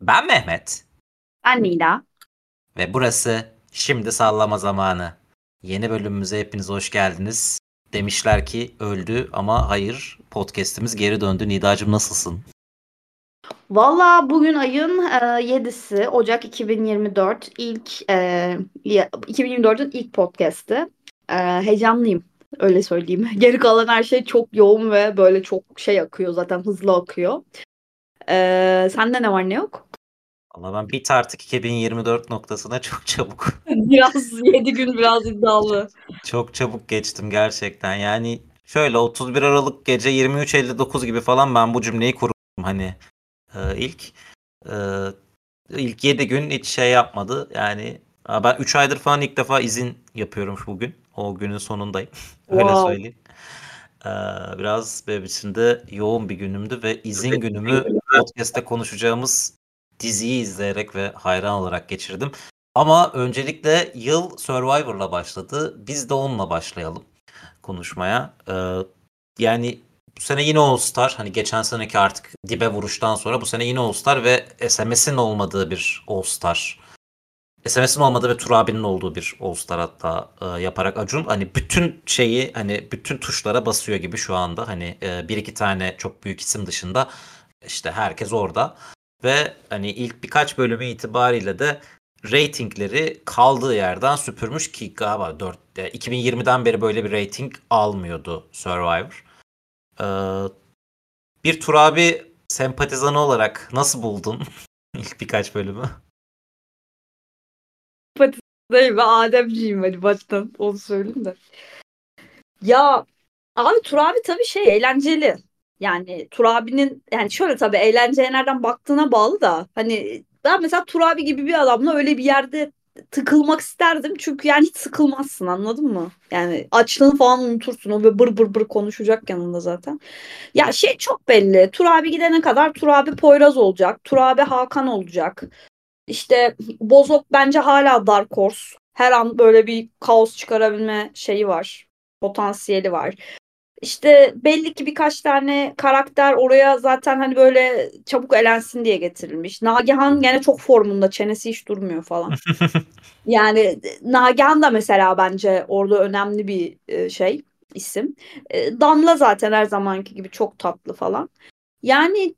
Ben Mehmet. Ben Nida. Ve burası Şimdi Sallama Zamanı. Yeni bölümümüze hepiniz hoş geldiniz. Demişler ki öldü ama hayır, podcast'imiz geri döndü. Nidacığım, nasılsın? Valla bugün ayın 7'si Ocak 2024. 2024'ün ilk podcast'i. Heyecanlıyım, öyle söyleyeyim. Geri kalan her şey çok yoğun ve böyle çok şey akıyor, zaten hızlı akıyor. Sende ne var ne yok? Valla ben bit artık 2024 noktasına çok çabuk. Biraz 7 gün biraz iddialı. Çok çabuk geçtim gerçekten. Yani şöyle 31 Aralık gece 23.59 gibi falan ben bu cümleyi kurdum. Hani ilk 7 gün hiç şey yapmadı. Yani ben 3 aydır falan ilk defa izin yapıyorum bugün. O günün sonundayım. Öyle söyleyeyim. Biraz benim için de yoğun bir günümdü ve izin günümü podcast'te konuşacağımız diziyi izleyerek ve hayran olarak geçirdim. Ama öncelikle yıl Survivor'la başladı. Biz de onunla başlayalım konuşmaya. Yani bu sene yine All-Star. Hani geçen seneki artık dibe vuruştan sonra bu sene yine All-Star ve SMS'in olmadığı bir All-Star. SMS'in olmadığı ve Tur abinin olduğu bir All-Star hatta yaparak Acun hani bütün şeyi hani bütün tuşlara basıyor gibi şu anda. Hani bir iki tane çok büyük isim dışında işte herkes orada. Ve hani ilk birkaç bölümü itibariyle de reytingleri kaldığı yerden süpürmüş ki galiba 2020'den beri böyle bir reyting almıyordu Survivor. Bir Tur abi sempatizanı olarak nasıl buldun ilk birkaç bölümü? Sempatizanı ve Ademciyim hani baştan onu söyleyeyim de. Ya abi Tur abi tabii eğlenceli. Yani Tur abinin yani şöyle tabii eğlenceye nereden baktığına bağlı da hani ben mesela Tur abi gibi bir adamla öyle bir yerde tıkılmak isterdim. Çünkü yani hiç sıkılmazsın, anladın mı? Yani açlığını falan unutursun. O böyle bır konuşacak yanında zaten. Ya çok belli. Tur abi gidene kadar Tur abi Poyraz olacak. Tur abi Hakan olacak. İşte Bozok bence hala Dark Horse. Her an böyle bir kaos çıkarabilme şeyi var. Potansiyeli var. İşte belli ki birkaç tane karakter oraya zaten hani böyle çabuk elensin diye getirilmiş. Nagihan gene çok formunda, çenesi hiç durmuyor falan. Yani Nagihan da mesela bence orada önemli bir isim. Damla zaten her zamanki gibi çok tatlı falan. Yani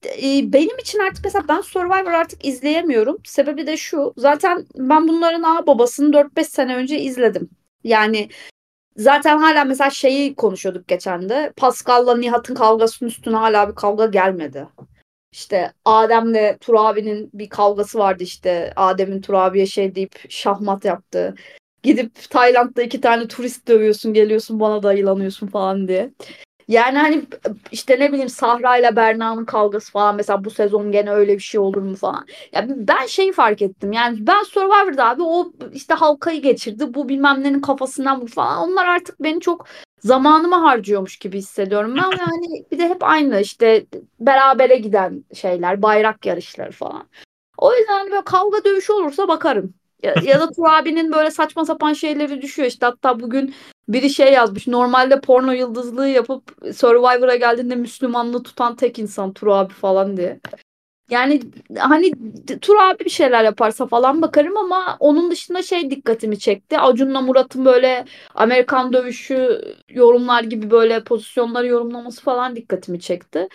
benim için artık mesela ben Survivor artık izleyemiyorum. Sebebi de şu, zaten ben bunların babasını 4-5 sene önce izledim. Yani... Zaten hala mesela konuşuyorduk geçen de. Pascal'la Nihat'ın kavgasının üstüne hala bir kavga gelmedi. İşte Adem'le Tur abinin bir kavgası vardı işte. Adem'in Tur abiye deyip şahmat yaptı. Gidip Tayland'da 2 tane turist dövüyorsun, geliyorsun bana dayılanıyorsun falan diye. Yani hani işte ne bileyim Sahra'yla Berna'nın kavgası falan mesela bu sezon gene öyle bir şey olur mu falan. Ya ben fark ettim. Yani ben Survivor'da abi o işte halkayı geçirdi. Bu bilmem nenin kafasından bu falan. Onlar artık beni çok zamanıma harcıyormuş gibi hissediyorum. Ben yani bir de hep aynı işte berabere giden şeyler, bayrak yarışları falan. O yüzden böyle kavga dövüşü olursa bakarım. Ya da Tur abinin böyle saçma sapan şeyleri düşüyor işte. Hatta bugün biri yazmış, normalde porno yıldızlığı yapıp Survivor'a geldiğinde Müslümanlığı tutan tek insan Tur abi falan diye. Yani hani Tur abi bir şeyler yaparsa falan bakarım ama onun dışında dikkatimi çekti. Acun'la Murat'ın böyle Amerikan dövüşü yorumlar gibi böyle pozisyonları yorumlaması falan dikkatimi çekti.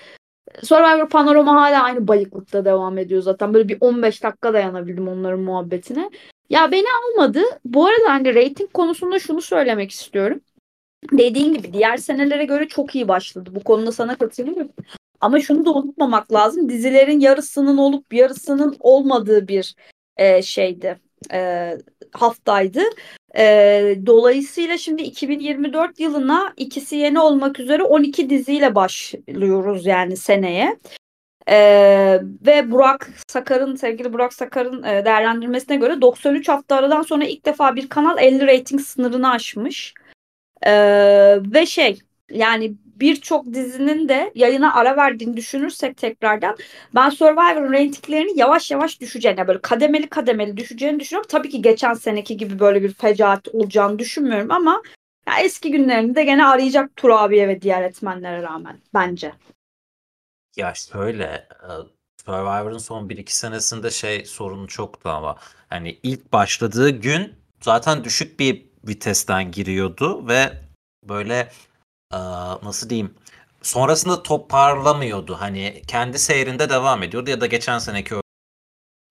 Survivor Panorama hala aynı bayıklıkta devam ediyor zaten. Böyle bir 15 dakika dayanabildim onların muhabbetine. Ya beni almadı. Bu arada hani reyting konusunda şunu söylemek istiyorum. Dediğin gibi diğer senelere göre çok iyi başladı. Bu konuda sana katılıyorum. Ama şunu da unutmamak lazım. Dizilerin yarısının olup yarısının olmadığı bir haftaydı. Dolayısıyla şimdi 2024 yılına ikisi yeni olmak üzere 12 diziyle başlıyoruz yani seneye. Ve sevgili Burak Sakar'ın değerlendirmesine göre 93 hafta aradan sonra ilk defa bir kanal 50 reyting sınırını aşmış. Ve yani birçok dizinin de yayına ara verdiğini düşünürsek tekrardan ben Survivor'ın reytinglerini yavaş yavaş düşeceğini, böyle kademeli kademeli düşeceğini düşünüyorum. Tabii ki geçen seneki gibi böyle bir fecaat olacağını düşünmüyorum ama ya eski günlerini de gene arayacak Tur abiye ve diğer etmenlere rağmen bence. Ya şöyle Survivor'ın son 1-2 senesinde şey sorunu çoktu ama. Yani ilk başladığı gün zaten düşük bir vitesten giriyordu ve böyle nasıl diyeyim, sonrasında toparlamıyordu. Hani kendi seyrinde devam ediyordu ya da geçen seneki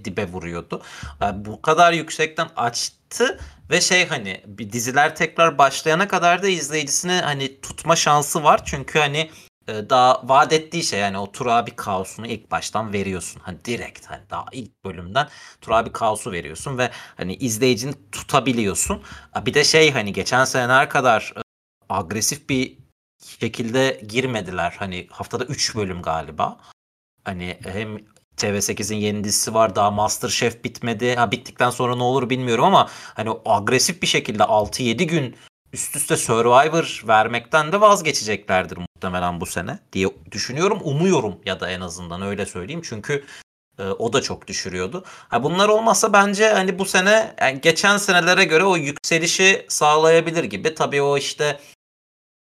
dibe vuruyordu. Yani bu kadar yüksekten açtı ve şey, hani bir diziler tekrar başlayana kadar da izleyicisini hani tutma şansı var. Çünkü hani daha vaat ettiği şey, yani o Turabi kaosunu ilk baştan veriyorsun. Hani direkt, hani daha ilk bölümden Turabi kaosu veriyorsun ve hani izleyicini tutabiliyorsun. Bir de şey, hani geçen seneler kadar agresif bir şekilde girmediler. Hani haftada 3 bölüm galiba. Hani hem TV8'in yeni dizisi var, daha MasterChef bitmedi. Bittikten sonra ne olur bilmiyorum ama hani o agresif bir şekilde 6-7 gün üst üste Survivor vermekten de vazgeçeceklerdir muhtemelen bu sene diye düşünüyorum. Umuyorum, ya da en azından öyle söyleyeyim. Çünkü o da çok düşürüyordu. Bunlar olmazsa bence hani bu sene, yani geçen senelere göre o yükselişi sağlayabilir gibi. Tabii o işte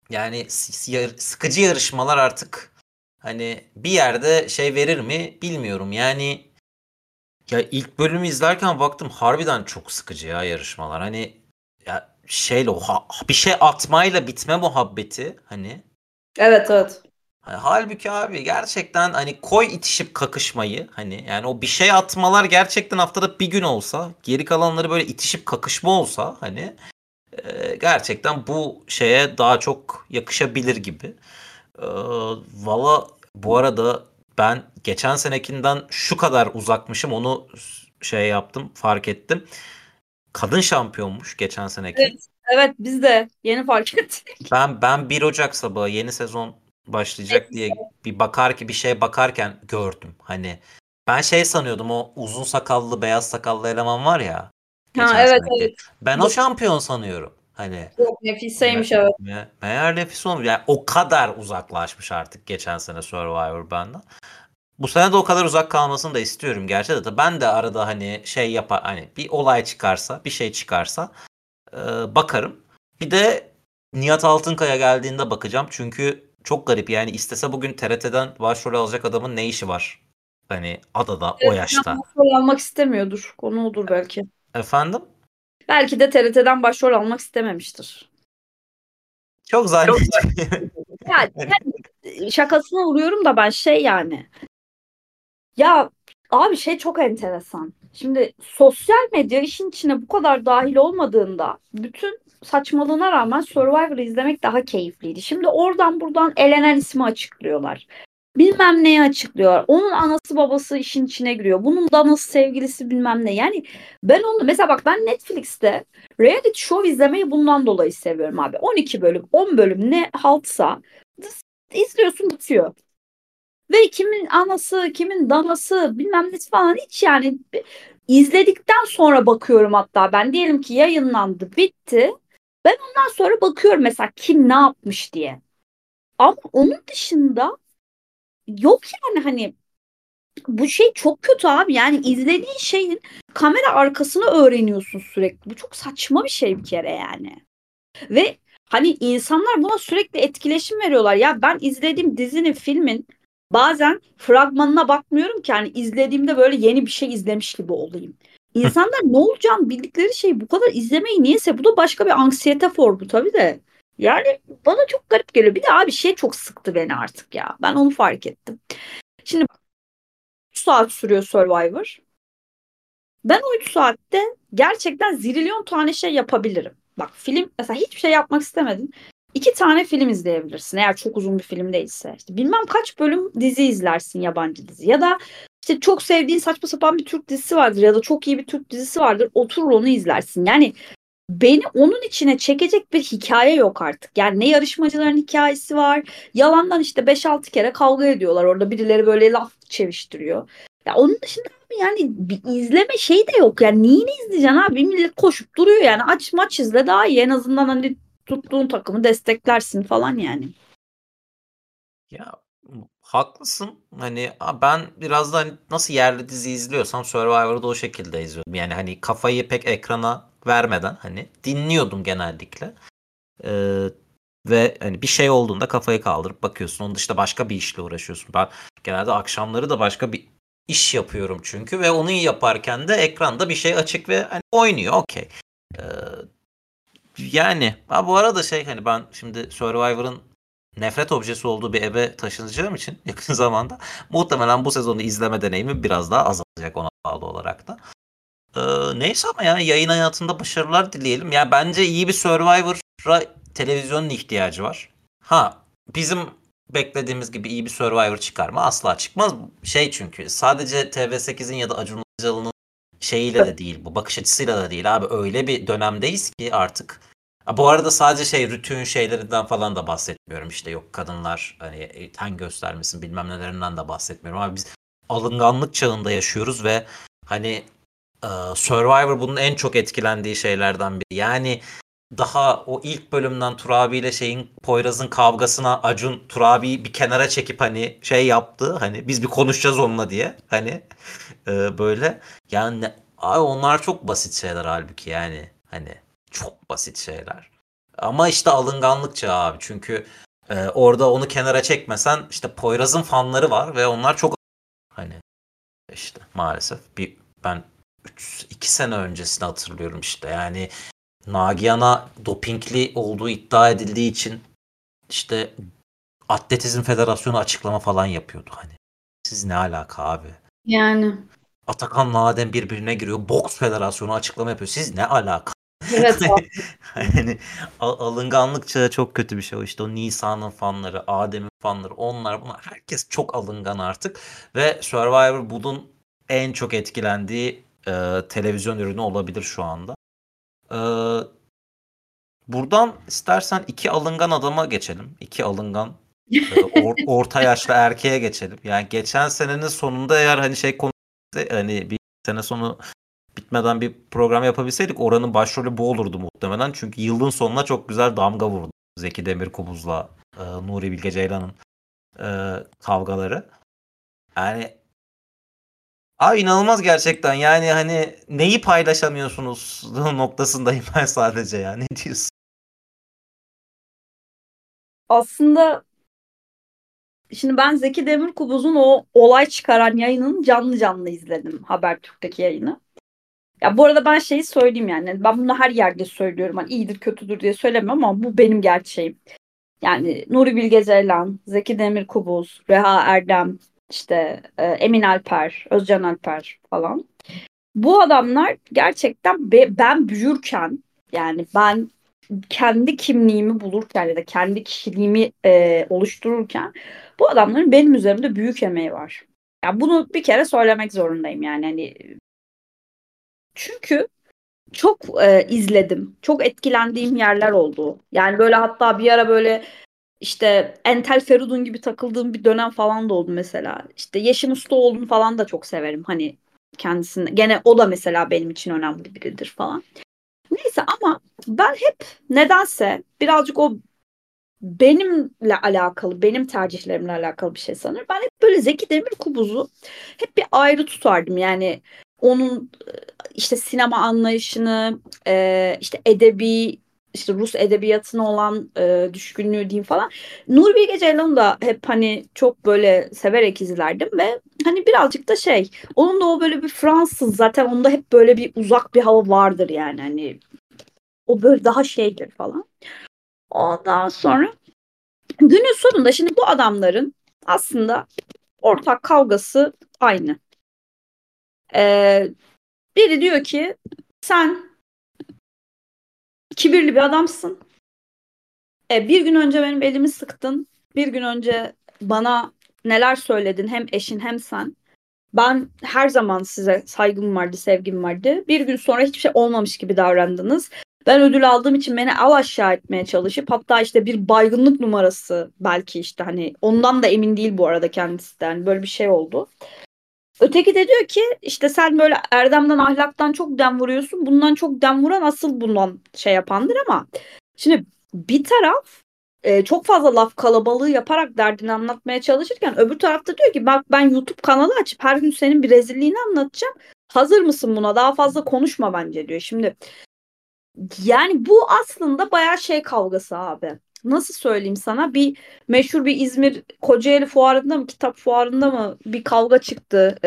yani sıkıcı yarışmalar artık hani bir yerde şey verir mi bilmiyorum. Yani ya ilk bölümü izlerken baktım, harbiden çok sıkıcı ya yarışmalar. Hani ya şeyle, bir şey atmayla bitme muhabbeti hani. Evet. Hani, halbuki abi gerçekten hani koy itişip kakışmayı, hani yani o bir şey atmalar gerçekten haftada bir gün olsa, geri kalanları böyle itişip kakışma olsa hani gerçekten bu şeye daha çok yakışabilir gibi. Valla bu arada ben geçen senekinden şu kadar uzakmışım, onu şey yaptım, fark ettim. Kadın şampiyonmuş geçen seneki. Evet, biz de yeni fark ettik. Ben 1 Ocak sabahı yeni sezon başlayacak diye bir şeye bakarken gördüm. Hani ben şey sanıyordum, o uzun sakallı beyaz sakallı eleman var ya. Evet. Ben o şampiyon sanıyorum. Hani çok nefiseymiş, evet. Meğer nefis olmuş. Yani o kadar uzaklaşmış artık geçen sene Survivor benden. Bu sene de o kadar uzak kalmasını da istiyorum gerçekten. De ben de arada hani şey yapar, hani bir olay çıkarsa, bir şey çıkarsa bakarım. Bir de Nihat Altınkaya geldiğinde bakacağım. Çünkü çok garip yani, istese bugün TRT'den başrol alacak adamın ne işi var? Hani adada, o yaşta. Başrol almak istemiyordur. Konu odur belki. Efendim? Belki de TRT'den başrol almak istememiştir. Çok zannediyorum. Yani şakasına vuruyorum da ben şey yani. Ya abi şey çok enteresan. Şimdi sosyal medya işin içine bu kadar dahil olmadığında bütün saçmalığına rağmen Survivor'ı izlemek daha keyifliydi. Şimdi oradan buradan elenen ismi açıklıyorlar. Bilmem neyi açıklıyorlar. Onun anası babası işin içine giriyor. Bunun danası sevgilisi bilmem ne. Yani ben onu mesela bak, ben Netflix'te reality show izlemeyi bundan dolayı seviyorum abi. 12 bölüm 10 bölüm ne haltsa izliyorsun, bitiyor. Ve kimin anası, kimin danası bilmem ne falan, hiç yani izledikten sonra bakıyorum hatta ben. Diyelim ki yayınlandı, bitti. Ben ondan sonra bakıyorum mesela kim ne yapmış diye. Ama onun dışında yok yani, hani bu şey çok kötü abi. Yani izlediğin şeyin kamera arkasını öğreniyorsun sürekli. Bu çok saçma bir şey bir kere yani. Ve hani insanlar buna sürekli etkileşim veriyorlar. Ya ben izlediğim dizinin, filmin bazen fragmanına bakmıyorum ki hani izlediğimde böyle yeni bir şey izlemiş gibi olayım. İnsanlar ne olacağını bildikleri şeyi bu kadar izlemeyi niyeyse, bu da başka bir anksiyete formu tabii de. Yani bana çok garip geliyor. Bir de abi şey çok sıktı beni artık ya. Ben onu fark ettim. Şimdi 3 saat sürüyor Survivor. Ben o 3 saatte gerçekten zirilyon tane şey yapabilirim. Bak film mesela, hiçbir şey yapmak istemedin, 2 tane film izleyebilirsin eğer çok uzun bir film değilse. İşte bilmem kaç bölüm dizi izlersin, yabancı dizi. Ya da işte çok sevdiğin saçma sapan bir Türk dizisi vardır ya da çok iyi bir Türk dizisi vardır. Oturur onu izlersin. Yani beni onun içine çekecek bir hikaye yok artık. Yani ne yarışmacıların hikayesi var. Yalandan işte 5-6 kere kavga ediyorlar. Orada birileri böyle laf çeviştiriyor. Ya onun dışında yani bir izleme şeyi de yok. Yani neyini izleyeceksin abi? Millet koşup duruyor yani. Aç maç izle daha iyi. En azından hani tuttuğun takımı desteklersin falan yani. Ya haklısın. Hani ben biraz da hani nasıl yerli dizi izliyorsam Survivor'da o şekilde izliyordum. Yani hani kafayı pek ekrana vermeden hani dinliyordum genellikle. Ve hani bir şey olduğunda kafayı kaldırıp bakıyorsun. Onun dışında başka bir işle uğraşıyorsun. Ben genelde akşamları da başka bir iş yapıyorum çünkü ve onu yaparken de ekranda bir şey açık ve hani oynuyor, okey. Yani bu arada hani ben şimdi Survivor'ın nefret objesi olduğu bir eve taşınacağım için yakın zamanda muhtemelen bu sezonu izleme deneyimi biraz daha azalacak ona bağlı olarak da. Neyse ama yani yayın hayatında başarılar dileyelim. Yani bence iyi bir Survivor'a televizyonun ihtiyacı var. Ha, bizim beklediğimiz gibi iyi bir Survivor çıkar mı? Asla çıkmaz. Çünkü sadece TV8'in ya da Acun Ilıcalı'nın şeyiyle de değil, bu bakış açısıyla da değil abi, öyle bir dönemdeyiz ki artık. Bu arada sadece rütün şeylerinden falan da bahsetmiyorum. Yok kadınlar hani ten göstermesin bilmem nelerinden de bahsetmiyorum. Abi biz alınganlık çağında yaşıyoruz ve hani Survivor bunun en çok etkilendiği şeylerden biri. Yani daha o ilk bölümden Turabi ile Poyraz'ın kavgasına Acun Turabi'yi bir kenara çekip hani yaptı. Hani biz bir konuşacağız onunla diye. Hani böyle yani abi onlar çok basit şeyler halbuki yani. Hani çok basit şeyler. Ama alınganlık çağı abi. Çünkü orada onu kenara çekmesen Poyraz'ın fanları var ve onlar çok hani maalesef ben 2 sene öncesini hatırlıyorum yani Nagihan'a dopingli olduğu iddia edildiği için Atletizm Federasyonu açıklama falan yapıyordu hani. Siz ne alaka abi? Yani Atakan'la Adem birbirine giriyor. Boks Federasyonu açıklama yapıyor. Siz ne alaka? Evet. Yani alınganlık çağı çok kötü bir şey. O Nisa'nın fanları, Adem'in fanları, onlar bunlar. Herkes çok alıngan artık ve Survivor bunun en çok etkilendiği televizyon ürünü olabilir şu anda. Buradan istersen 2 alıngan adama geçelim. 2 alıngan orta yaşlı erkeğe geçelim. Yani geçen senenin sonunda eğer bir sene sonu bitmeden bir program yapabilseydik oranın başrolü bu olurdu muhtemelen. Çünkü yılın sonuna çok güzel damga vurdu. Zeki Demirkubuz'la Nuri Bilge Ceylan'ın kavgaları. Yani abi inanılmaz gerçekten. Yani hani neyi paylaşamıyorsunuz noktasındayım ben sadece ya. Ne diyorsun? Aslında şimdi ben Zeki Demirkubuz'un o olay çıkaran yayınını canlı izledim. Habertürk'teki yayını. Ya bu arada ben söyleyeyim yani. Ben bunu her yerde söylüyorum. Hani iyidir kötüdür diye söylemiyorum ama bu benim gerçeğim. Yani Nuri Bilge Ceylan, Zeki Demirkubuz, Reha Erdem, Emin Alper, Özcan Alper falan. Bu adamlar gerçekten ben büyürken yani ben kendi kimliğimi bulurken ya da kendi kişiliğimi oluştururken bu adamların benim üzerimde büyük emeği var. Yani bunu bir kere söylemek zorundayım yani hani çünkü çok izledim. Çok etkilendiğim yerler oldu. Yani böyle hatta bir ara böyle Entel Feridun gibi takıldığım bir dönem falan da oldu mesela. Yeşim Ustaoğlu'nu falan da çok severim. Hani kendisini gene o da mesela benim için önemli biridir falan. Neyse ama ben hep nedense birazcık o benimle alakalı, benim tercihlerimle alakalı bir şey sanırım. Ben hep böyle Zeki Demirkubuz'u hep bir ayrı tutardım. Yani onun sinema anlayışını, edebi, Rus edebiyatına olan düşkünlüğü diyeyim falan. Nuri Bilge Ceylan'ı da hep hani çok böyle severek izlerdim ve hani birazcık da onun da o böyle bir Fransız, zaten onda hep böyle bir uzak bir hava vardır yani hani o böyle daha falan. Ondan sonra günün sonunda şimdi bu adamların aslında ortak kavgası aynı. Biri diyor ki sen kibirli bir adamsın. Bir gün önce benim elimi sıktın. Bir gün önce bana neler söyledin hem eşin hem sen. Ben her zaman size saygım vardı, sevgim vardı. Bir gün sonra hiçbir şey olmamış gibi davrandınız. Ben ödül aldığım için beni al aşağı etmeye çalışıp hatta bir baygınlık numarası belki hani ondan da emin değil bu arada kendisi de. Yani böyle bir şey oldu. Öteki de diyor ki sen böyle erdemden ahlaktan çok dem vuruyorsun. Bundan çok dem vuran asıl bundan yapandır ama şimdi bir taraf çok fazla laf kalabalığı yaparak derdini anlatmaya çalışırken öbür tarafta diyor ki bak ben YouTube kanalı açıp her gün senin bir rezilliğini anlatacağım. Hazır mısın buna? Daha fazla konuşma bence diyor. Şimdi yani bu aslında bayağı kavgası abi. nasıl söyleyeyim sana, bir meşhur bir İzmir Kocaeli fuarında mı, kitap fuarında mı bir kavga çıktı.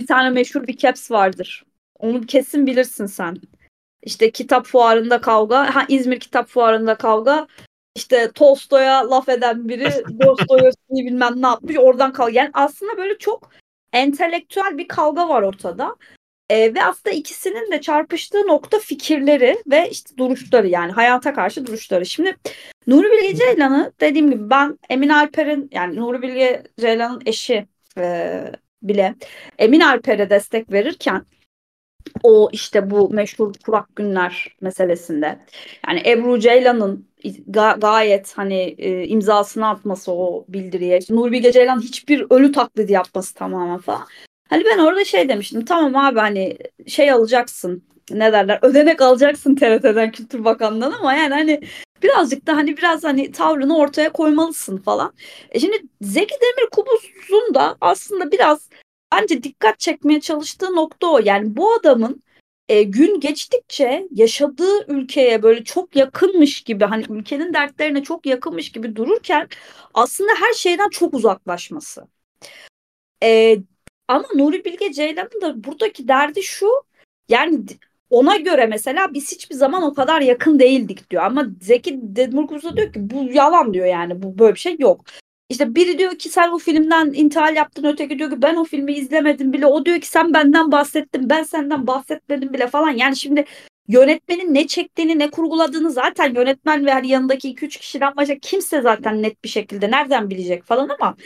Bir tane meşhur bir caps vardır. Onu kesin bilirsin sen. İşte kitap fuarında kavga. Ha, İzmir kitap fuarında kavga. İşte Tolstoy'a laf eden biri Dostoyevski'yi bilmem ne yapmış. Oradan kavga. Yani aslında böyle çok entelektüel bir kavga var ortada. Ve aslında ikisinin de çarpıştığı nokta fikirleri ve işte duruşları, yani hayata karşı duruşları. Şimdi Nuri Bilge Ceylan'ı dediğim gibi ben Emin Alper'in, yani Nuri Bilge Ceylan'ın eşi bile Emin Alper'e destek verirken o işte bu meşhur kurak günler meselesinde, yani Ebru Ceylan'ın gayet hani imzasını atması o bildiriye, Nuri Bilge Ceylan hiçbir ölü taklidi yapması tamamen falan. Hani ben orada şey demiştim, tamam abi hani şey alacaksın, ne derler, ödenek alacaksın TRT'den, Kültür Bakanlığı'ndan, ama yani hani birazcık da hani biraz hani tavrını ortaya koymalısın falan. Şimdi Zeki Demirkubuz'un da aslında biraz bence dikkat çekmeye çalıştığı nokta o. Yani bu adamın gün geçtikçe yaşadığı ülkeye böyle çok yakınmış gibi, hani ülkenin dertlerine çok yakınmış gibi dururken aslında her şeyden çok uzaklaşması. Ama Nuri Bilge Ceylan'ın da buradaki derdi şu, yani ona göre mesela biz hiçbir zaman o kadar yakın değildik diyor. Ama Zeki Demirkubuz diyor ki bu yalan diyor, yani bu böyle bir şey yok. İşte biri diyor ki sen o filmden intihal yaptın, öteki diyor ki ben o filmi izlemedim bile. O diyor ki sen benden bahsettin, ben senden bahsetmedim bile falan. Yani şimdi yönetmenin ne çektiğini, ne kurguladığını zaten yönetmen ve hani yanındaki 2-3 kişiden başka kimse zaten net bir şekilde nereden bilecek falan, ama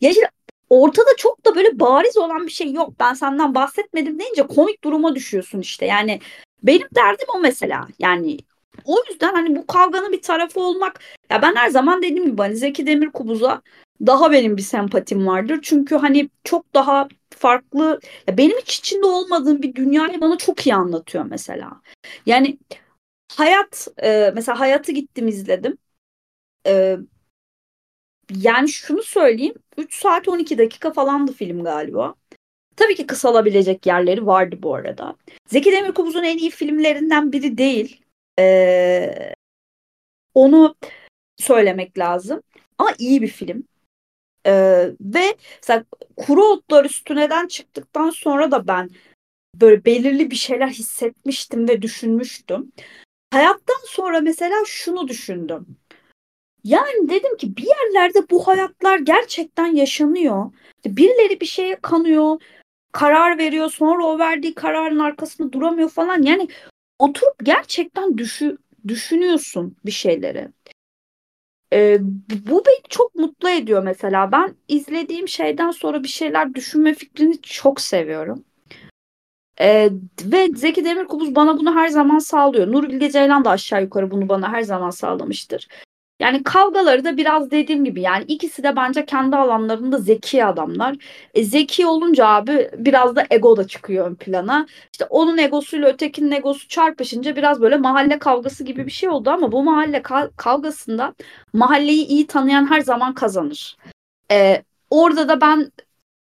ya şimdi ortada çok da böyle bariz olan bir şey yok. Ben senden bahsetmedim deyince komik duruma düşüyorsun işte. Yani benim derdim o mesela. Yani o yüzden hani bu kavganın bir tarafı olmak. Ya ben her zaman dediğim gibi hani Zeki Demirkubuz'a daha benim bir sempatim vardır. Çünkü hani çok daha farklı, ya benim hiç içinde olmadığım bir dünyayı bana çok iyi anlatıyor mesela. Yani hayat, mesela Hayat'ı gittim izledim. Yani şunu söyleyeyim, 3 saat 12 dakika falandı film galiba. Tabii ki kısalabilecek yerleri vardı bu arada. Zeki Demirkubuz'un en iyi filmlerinden biri değil. Onu söylemek lazım. Ama iyi bir film. Ve mesela Kuru Otlar Üstüne'den çıktıktan sonra da ben böyle belirli bir şeyler hissetmiştim ve düşünmüştüm. Hayattan sonra mesela şunu düşündüm. Yani dedim ki bir yerlerde bu hayatlar gerçekten yaşanıyor. Birileri bir şeye kanıyor, karar veriyor, sonra o verdiği kararın arkasında duramıyor falan. Yani oturup gerçekten düşünüyorsun bir şeyleri. Bu beni çok mutlu ediyor mesela. Ben izlediğim şeyden sonra bir şeyler düşünme fikrini çok seviyorum. Ve Zeki Demirkubuz bana bunu her zaman sağlıyor. Nuri Bilge Ceylan da aşağı yukarı bunu bana her zaman sağlamıştır. Yani kavgaları da biraz dediğim gibi, yani ikisi de bence kendi alanlarında zeki adamlar. Zeki olunca abi biraz da ego da çıkıyor ön plana. İşte onun egosuyla ötekinin egosu çarpışınca biraz böyle mahalle kavgası gibi bir şey oldu, ama bu mahalle kavgasında mahalleyi iyi tanıyan her zaman kazanır. Orada da ben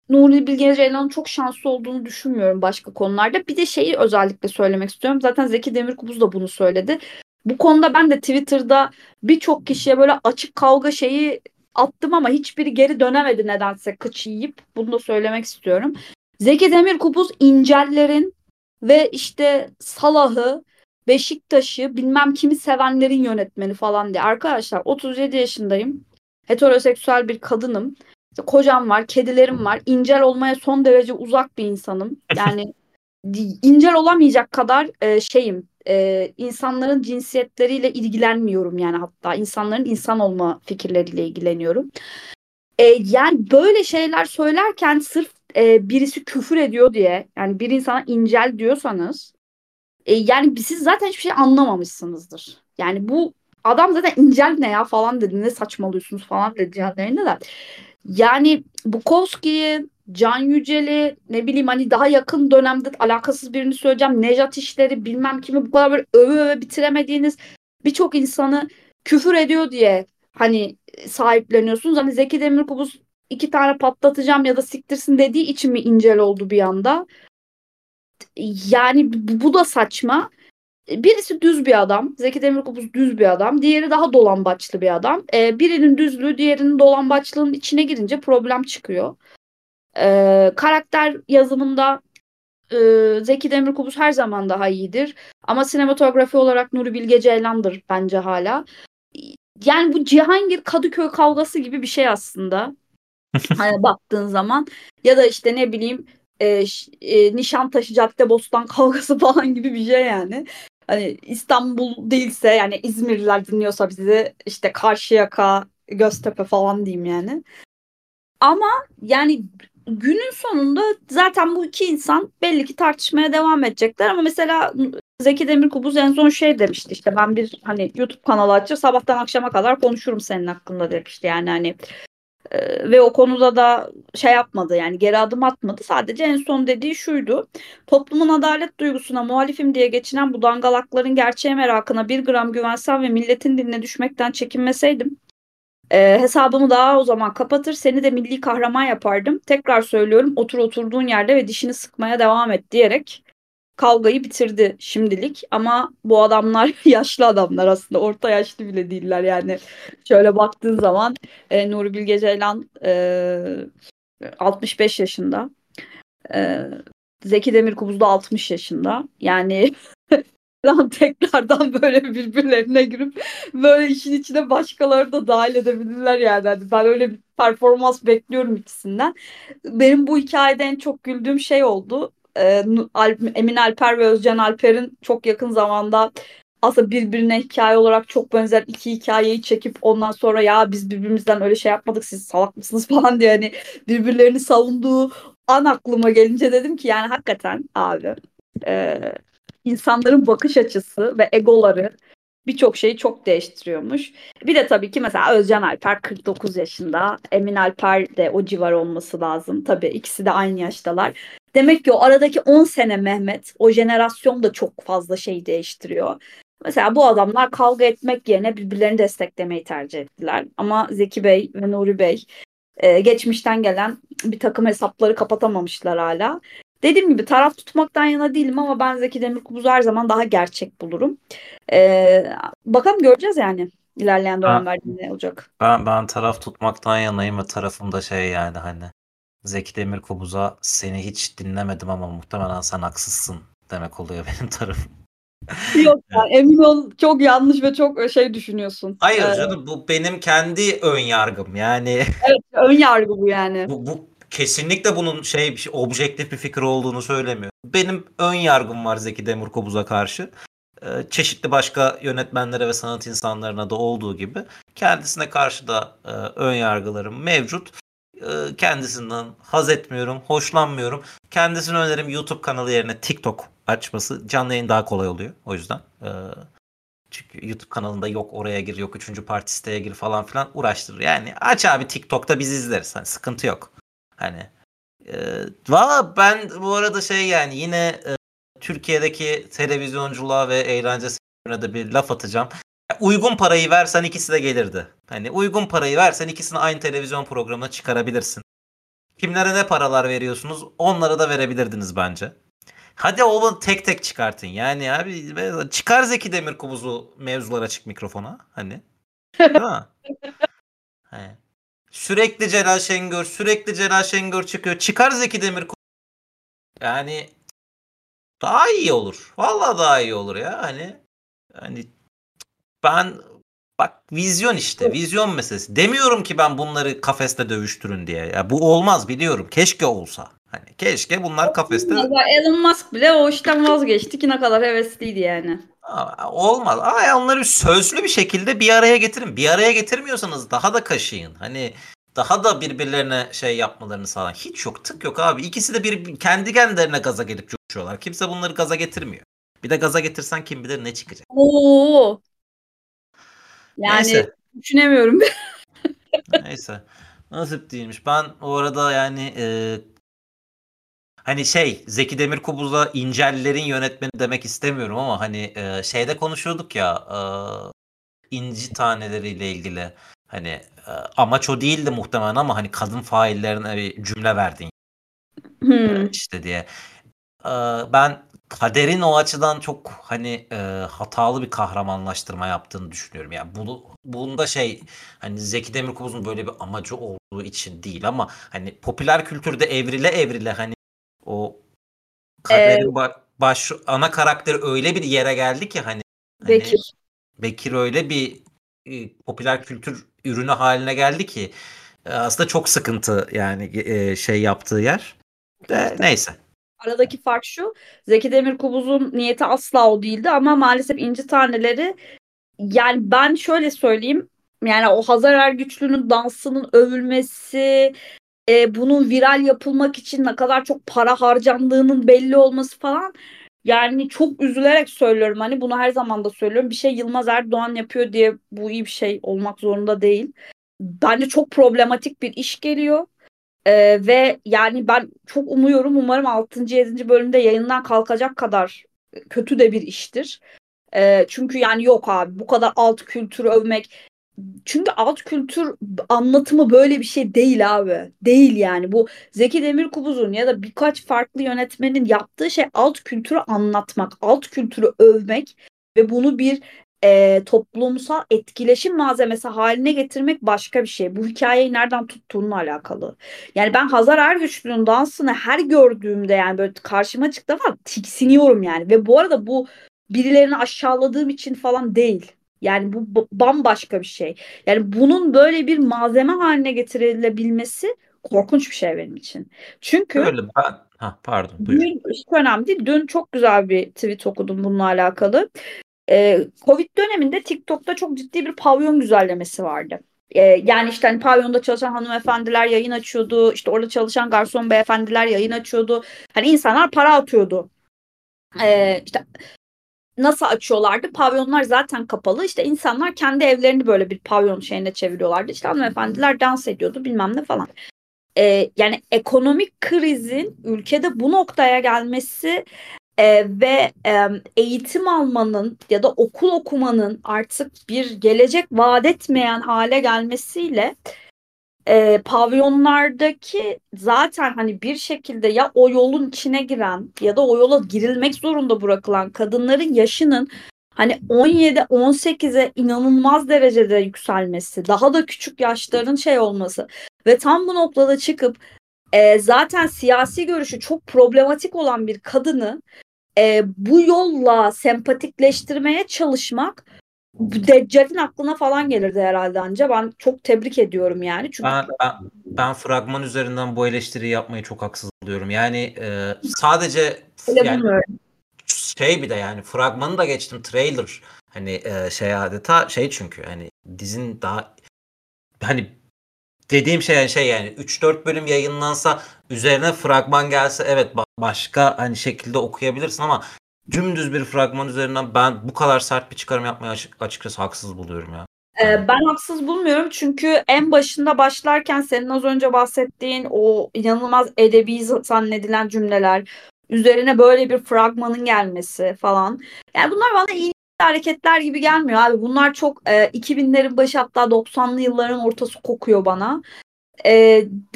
Nuri Bilge Ceylan'ın çok şanslı olduğunu düşünmüyorum başka konularda. Bir de şeyi özellikle söylemek istiyorum. Zaten Zeki Demirkubuz da bunu söyledi. Bu konuda ben de Twitter'da birçok kişiye böyle açık kavga şeyi attım ama hiçbiri geri dönemedi nedense, kıçı yiyip. Bunu da söylemek istiyorum. Zeki Demirkubuz İncellerin ve işte Salah'ı, Beşiktaş'ı, bilmem kimi sevenlerin yönetmeni falan diye. Arkadaşlar 37 yaşındayım. Heteroseksüel bir kadınım. İşte kocam var, kedilerim var. İncel olmaya son derece uzak bir insanım. Yani incel olamayacak kadar şeyim. İnsanların cinsiyetleriyle ilgilenmiyorum, yani hatta insanların insan olma fikirleriyle ilgileniyorum. Yani böyle şeyler söylerken sırf birisi küfür ediyor diye, yani bir insana incel diyorsanız yani siz zaten hiçbir şey anlamamışsınızdır. Yani bu adam zaten incel ne ya falan dedi, ne saçmalıyorsunuz falan dedi cihatlarında da. Yani Bukowski'yi, Can Yücel'i, ne bileyim hani daha yakın dönemde alakasız birini söyleyeceğim, Nejat İşler'i, bilmem kimi, bu kadar böyle öve bitiremediğiniz birçok insanı küfür ediyor diye hani sahipleniyorsunuz. Hani Zeki Demirkubuz 2 tane patlatacağım ya da siktirsin dediği için mi incel oldu bir anda? Yani bu da saçma. Birisi düz bir adam. Zeki Demirkubuz düz bir adam. Diğeri daha dolambaçlı bir adam. Birinin düzlüğü diğerinin dolambaçlığının içine girince problem çıkıyor. Karakter yazımında Zeki Demirkubuz her zaman daha iyidir. Ama sinematografi olarak Nuri Bilge Ceylan'dır bence hala. Yani bu Cihangir Kadıköy kavgası gibi bir şey aslında. Hani baktığın zaman. Ya da işte ne bileyim Nişantaşı Caddebostan kavgası falan gibi bir şey yani. Hani İstanbul değilse yani İzmirliler dinliyorsa bizi işte Karşıyaka, Göztepe falan diyeyim yani. Ama yani günün sonunda zaten bu iki insan belli ki tartışmaya devam edecekler ama mesela Zeki Demirkubuz en son şey demişti işte ben bir hani YouTube kanalı açıp sabahtan akşama kadar konuşurum senin hakkında demişti yani hani ve o konuda da şey yapmadı yani geri adım atmadı sadece en son dediği şuydu toplumun adalet duygusuna muhalifim diye geçinen bu dangalakların gerçeğe merakına bir gram güvensem ve milletin diline düşmekten çekinmeseydim hesabımı daha o zaman kapatır seni de milli kahraman yapardım tekrar söylüyorum otur oturduğun yerde ve dişini sıkmaya devam et diyerek kavgayı bitirdi şimdilik ama bu adamlar yaşlı adamlar aslında orta yaşlı bile değiller yani şöyle baktığın zaman Nuri Bilge Ceylan 65 yaşında Zeki Demirkubuz da 60 yaşında yani tekrardan böyle birbirlerine girip böyle işin içine başkaları da dahil edebilirler yani. Ben öyle bir performans bekliyorum ikisinden. Benim bu hikayede en çok güldüğüm şey oldu. Emin Alper ve Özcan Alper'in çok yakın zamanda aslında birbirine hikaye olarak çok benzer iki hikayeyi çekip ondan sonra ya biz birbirimizden öyle şey yapmadık siz salak mısınız falan diye hani birbirlerini savunduğu an aklıma gelince dedim ki yani hakikaten abi İnsanların bakış açısı ve egoları birçok şeyi çok değiştiriyormuş. Bir de tabii ki mesela Özcan Alper 49 yaşında. Emin Alper de o civar olması lazım. Tabii ikisi de aynı yaştalar. Demek ki o aradaki 10 sene Mehmet, o jenerasyon da çok fazla şey değiştiriyor. Mesela bu adamlar kavga etmek yerine birbirlerini desteklemeyi tercih ettiler. Ama Zeki Bey ve Nuri Bey geçmişten gelen bir takım hesapları kapatamamışlar hala. Dediğim gibi taraf tutmaktan yana değilim ama ben Zeki Demirkubuz'u her zaman daha gerçek bulurum. Bakalım göreceğiz yani ilerleyen dönemlerde ne olacak. Ben taraf tutmaktan yanayım ve tarafım da şey yani hani Zeki Demirkubuz'a seni hiç dinlemedim ama muhtemelen sen haksızsın demek oluyor benim tarafım. Yok yani, emin ol çok yanlış ve çok şey düşünüyorsun. Hayır canım bu benim kendi ön yargım yani. Evet ön yargı bu yani. Bu kesinlikle bunun objektif bir fikir olduğunu söylemiyor. Benim ön yargım var Zeki Demirkubuz'a karşı. Çeşitli başka yönetmenlere ve sanat insanlarına da olduğu gibi kendisine karşı da ön yargılarım mevcut. Kendisinden haz etmiyorum, hoşlanmıyorum. Kendisine önerim YouTube kanalı yerine TikTok açması. Canlı yayın daha kolay oluyor o yüzden. Çünkü YouTube kanalında yok oraya gir, yok 3. parti siteye gir falan filan uğraştırır. Yani aç abi TikTok'ta biz izleriz. Hani sıkıntı yok. Hani valla ben bu arada yani yine Türkiye'deki televizyonculuğa ve eğlence sektörüne de bir laf atacağım. Uygun parayı versen ikisi de gelirdi. Hani uygun parayı versen ikisini aynı televizyon programına çıkarabilirsin. Kimlere ne paralar veriyorsunuz onlara da verebilirdiniz bence. Hadi onu tek tek çıkartın. Yani abi çıkar Zeki Demirkubuz'u mevzulara çık mikrofona. Hani değil mi? Hani. Sürekli Celal Şengör çıkıyor. Çıkar Zeki Demirkubuz. Yani daha iyi olur. Vallahi daha iyi olur ya. Hani ben bak vizyon işte. Vizyon meselesi. Demiyorum ki ben bunları kafeste dövüştürün diye. Ya bu olmaz biliyorum. Keşke olsa. Keşke bunlar kafeste. Elon Musk bile o işten vazgeçti ki ne kadar hevesliydi yani. Olmaz. Onları sözlü bir şekilde bir araya getirin. Bir araya getirmiyorsanız daha da kaşıyın. Hani daha da birbirlerine yapmalarını sağlayın. Hiç yok. Tık yok abi. İkisi de kendi kendilerine gaza gelip coşuyorlar. Kimse bunları gaza getirmiyor. Bir de gaza getirsen kim bilir ne çıkacak. Oo. Yani neyse. Düşünemiyorum. Neyse. Nasip değilmiş. Ben o arada yani Zeki Demirkubuz'la İncellerin yönetmeni demek istemiyorum ama şeyde konuşuyorduk ya inci taneleriyle ilgili amaç o değildi muhtemelen ama kadın faillerine bir cümle verdin işte diye. Ben kaderin o açıdan çok hani hatalı bir kahramanlaştırma yaptığını düşünüyorum. Yani bunda şey, hani Zeki Demirkubuz'un böyle bir amacı olduğu için değil ama hani popüler kültürde evrile hani o kaderin ana karakteri öyle bir yere geldi ki hani Bekir öyle bir popüler kültür ürünü haline geldi ki aslında çok sıkıntı yani şey yaptığı yer. De, neyse. Aradaki fark şu, Zeki Demirkubuz'un niyeti asla o değildi ama maalesef inci taneleri, yani ben şöyle söyleyeyim, yani o Hazar Ergüçlü'nün dansının övülmesi, bunun viral yapılmak için ne kadar çok para harcandığının belli olması falan, yani çok üzülerek söylüyorum, hani bunu her zaman da söylüyorum, bir şey Yılmaz Erdoğan yapıyor diye bu iyi bir şey olmak zorunda değil. Bence çok problematik bir iş geliyor. Ve yani ben çok umuyorum, umarım 6. 7. bölümde yayından kalkacak kadar kötü de bir iştir. Çünkü yani yok abi, bu kadar alt kültürü övmek. Çünkü alt kültür anlatımı böyle bir şey değil abi. Değil yani. Bu Zeki Demirkubuz'un ya da birkaç farklı yönetmenin yaptığı şey alt kültürü anlatmak, alt kültürü övmek ve bunu bir toplumsal etkileşim malzemesi haline getirmek başka bir şey. Bu hikayeyi nereden tuttuğununla alakalı. Yani ben Hazar Ergüçlü'nün dansını her gördüğümde yani böyle karşıma çıktı falan tiksiniyorum yani. Ve bu arada bu birilerini aşağıladığım için falan değil. Yani bu bambaşka bir şey. Yani bunun böyle bir malzeme haline getirilebilmesi korkunç bir şey benim için. Çünkü öyle, pardon. Buyur. Dün, hiç önemli değil. Dün çok güzel bir tweet okudum bununla alakalı. Covid döneminde TikTok'ta çok ciddi bir pavyon güzellemesi vardı. Yani işte hani pavyonda çalışan hanımefendiler yayın açıyordu. İşte orada çalışan garson beyefendiler yayın açıyordu. Hani insanlar para atıyordu. İşte nasıl açıyorlardı? Pavyonlar zaten kapalı. İşte insanlar kendi evlerini böyle bir pavyon şeyine çeviriyorlardı. İşte hanımefendiler dans ediyordu bilmem ne falan. Yani ekonomik krizin ülkede bu noktaya gelmesi... ve eğitim almanın ya da okul okumanın artık bir gelecek vaat etmeyen hale gelmesiyle pavyonlardaki zaten hani bir şekilde ya o yolun içine giren ya da o yola girilmek zorunda bırakılan kadınların yaşının hani 17-18'e inanılmaz derecede yükselmesi, daha da küçük yaşların şey olması ve tam bu noktada çıkıp zaten siyasi görüşü çok problematik olan bir kadını bu yolla sempatikleştirmeye çalışmak Deccal'in aklına falan gelirdi herhalde anca. Ben çok tebrik ediyorum yani. Çünkü ben fragman üzerinden bu eleştiriyi yapmayı çok haksız buluyorum. Yani sadece yani, şey, bir de yani fragmanı da geçtim, trailer hani şey adeta şey, çünkü hani dizinin daha hani dediğim şey yani 3-4 bölüm yayınlansa, üzerine fragman gelse evet başka hani şekilde okuyabilirsin ama dümdüz bir fragman üzerinden ben bu kadar sert bir çıkarım yapmayı açıkçası haksız buluyorum ya. Ben haksız bulmuyorum çünkü en başında başlarken senin az önce bahsettiğin o inanılmaz edebi zannedilen cümleler, üzerine böyle bir fragmanın gelmesi falan. Yani bunlar bana iyi hareketler gibi gelmiyor abi. Bunlar çok 2000'lerin başı, hatta 90'lı yılların ortası kokuyor bana.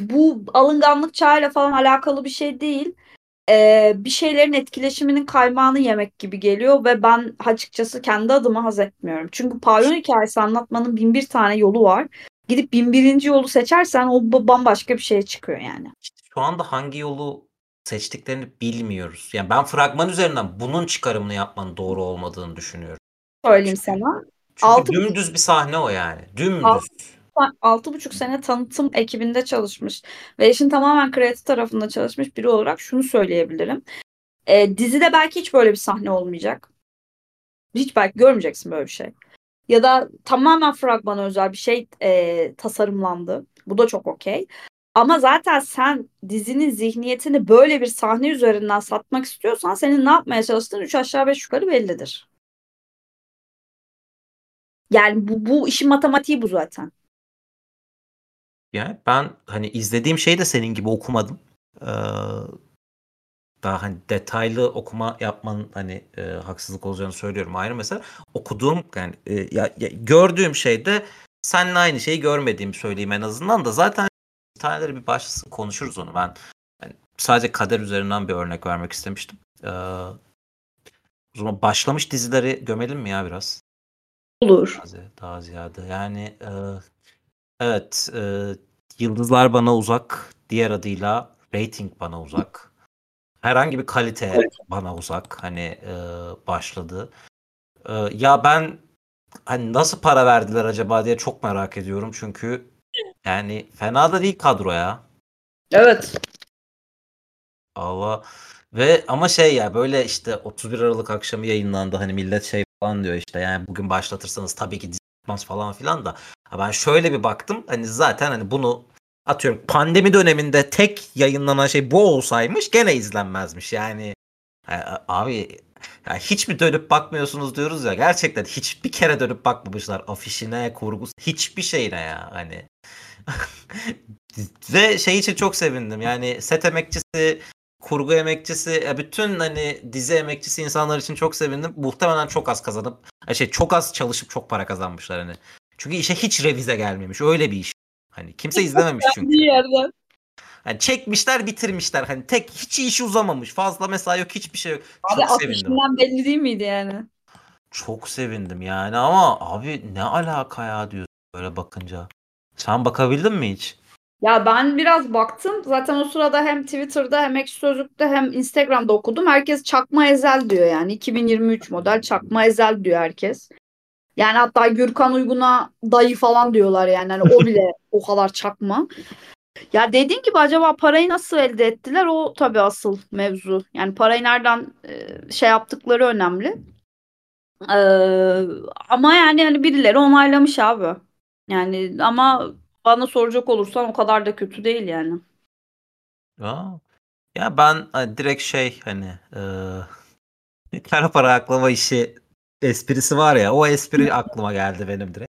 Bu alınganlık çağıyla falan alakalı bir şey değil. Bir şeylerin etkileşiminin kaymağını yemek gibi geliyor ve ben açıkçası kendi adıma haz etmiyorum. Çünkü pavyon hikayesi anlatmanın 1001 tane yolu var. Gidip 1001. yolu seçersen o bambaşka bir şeye çıkıyor yani. Şu anda hangi yolu seçtiklerini bilmiyoruz. Yani ben fragman üzerinden bunun çıkarımını yapmanın doğru olmadığını düşünüyorum. Söyleyeyim sana. Çünkü dümdüz bir sahne o yani. Dümdüz. 6,5 sene tanıtım ekibinde çalışmış ve işin tamamen kreatif tarafında çalışmış biri olarak şunu söyleyebilirim. Dizide belki hiç böyle bir sahne olmayacak. Hiç belki görmeyeceksin böyle bir şey. Ya da tamamen fragmana özel bir şey tasarımlandı. Bu da çok okey. Ama zaten sen dizinin zihniyetini böyle bir sahne üzerinden satmak istiyorsan senin ne yapmaya çalıştığın 3 aşağı 5 yukarı bellidir. Yani bu işin matematiği bu zaten. Yani ben hani izlediğim şeyi de senin gibi okumadım. Daha hani detaylı okuma yapmanın hani haksızlık olacağını söylüyorum ayrı, mesela okuduğum yani gördüğüm şeyde seninle aynı şeyi görmediğimi söyleyeyim en azından da zaten. Taneleri bir başlasın, konuşuruz onu. Ben yani sadece kader üzerinden bir örnek vermek istemiştim. O zaman başlamış dizileri gömelim mi ya biraz? Olur. Daha ziyade. Yani evet, Yıldızlar Bana Uzak, diğer adıyla Rating Bana Uzak. Herhangi bir kalite bana uzak. Hani başladı. Ya ben hani nasıl para verdiler acaba diye çok merak ediyorum. Çünkü yani fena da değil kadro ya. Evet. Allah. Ve ama şey ya, böyle işte 31 Aralık akşamı yayınlandı. Hani millet şey falan diyor işte, yani bugün başlatırsanız tabii ki dizi falan filan da. Ben şöyle bir baktım. Hani zaten hani bunu atıyorum pandemi döneminde tek yayınlanan şey bu olsaymış gene izlenmezmiş. Yani abi yani hiç mi dönüp bakmıyorsunuz diyoruz ya, gerçekten hiçbir kere dönüp bakmamışlar afişine, kurgusu, hiçbir şeyine ya hani. Ve şey için çok sevindim yani, set emekçisi, kurgu emekçisi, bütün hani dizi emekçisi insanlar için çok sevindim. Muhtemelen çok az kazanıp çok az çalışıp çok para kazanmışlar hani. Çünkü işe hiç revize gelmemiş, öyle bir iş. Hani kimse izlememiş çünkü. Yani çekmişler, bitirmişler. Hani tek hiç işi uzamamış. Fazla mesai yok, hiçbir şey yok. Abi, çok sevindim. Abi belli değil miydi yani? Çok sevindim yani, ama abi ne alaka ya diyorsun böyle bakınca. Sen bakabildin mi hiç? Ya ben biraz baktım. Zaten o sırada hem Twitter'da hem Ekşi Sözlük'te hem Instagram'da okudum. Herkes çakma Ezel diyor yani. 2023 model çakma Ezel diyor herkes. Yani hatta Gürkan Uygun'a dayı falan diyorlar yani. Yani o bile o kadar çakma. Ya dediğin gibi acaba parayı nasıl elde ettiler? O tabii asıl mevzu. Yani parayı nereden şey yaptıkları önemli. Ama yani hani birileri onaylamış abi. Yani ama bana soracak olursan o kadar da kötü değil yani. Ya ben direkt şey hani kara para aklama işi esprisi var ya, o espri aklıma geldi benim direkt.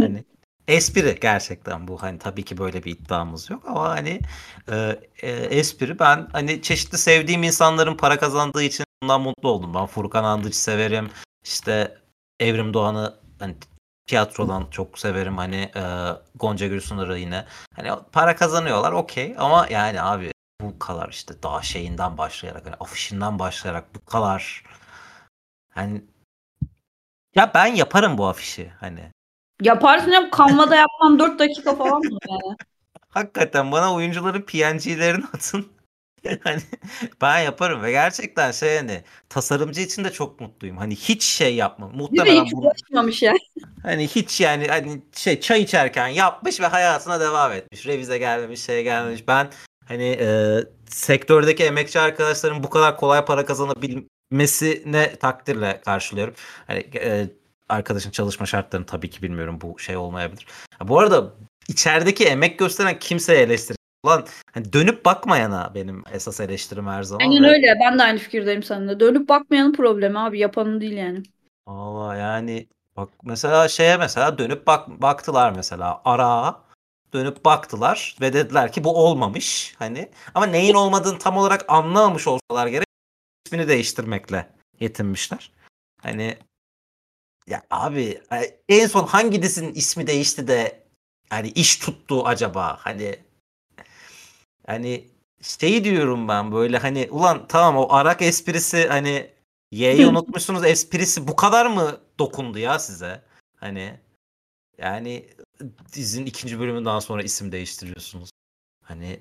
Hani espri gerçekten bu, hani tabii ki böyle bir iddiamız yok ama hani espri. Ben hani çeşitli sevdiğim insanların para kazandığı için bundan mutlu oldum. Ben Furkan Andıç'ı severim, işte Evrim Doğan'ı hani tiyatrodan çok severim, hani Gonca Gülsünar'ı yine. Hani para kazanıyorlar okey, ama yani abi bu kadar işte daha şeyinden başlayarak, hani afişinden başlayarak bu kadar hani. Ya ben yaparım bu afişi hani. Yaparsın ya, Canva'da yapmam 4 dakika falan mı yani? Hakikaten bana oyuncuların PNG'lerini atın. Hani ben yaparım ve gerçekten şey hani tasarımcı için de çok mutluyum. Hani hiç şey yapmam. Muhtemelen hiç uğraşmamış yani. Hani hiç yani hani şey çay içerken yapmış ve hayatına devam etmiş. Revize gelmemiş, şey gelmemiş. Ben hani sektördeki emekçi arkadaşların bu kadar kolay para kazanabilmesi ne takdirle karşılıyorum. Hani arkadaşın çalışma şartlarını tabii ki bilmiyorum, bu şey olmayabilir. Bu arada içerideki emek gösteren kimseye eleştirir. Ulan hani dönüp bakmayana benim esas eleştirim her zaman. Aynen öyle. Ben de aynı fikirdeyim seninle. Dönüp bakmayanın problemi abi, yapanın değil yani. Valla yani bak mesela şeye, mesela dönüp baktılar mesela Ara'a. Dönüp baktılar ve dediler ki bu olmamış hani. Ama neyin olmadığını tam olarak anlamamış olsalar gerek, ismini değiştirmekle yetinmişler. Hani ya abi en son hangi dizinin ismi değişti de hani iş tuttu acaba? Hani şey diyorum ben böyle hani ulan tamam, o Arak esprisi hani Y'yi unutmuşsunuz esprisi bu kadar mı dokundu ya size? Hani yani dizinin 2. bölümünden sonra isim değiştiriyorsunuz. Hani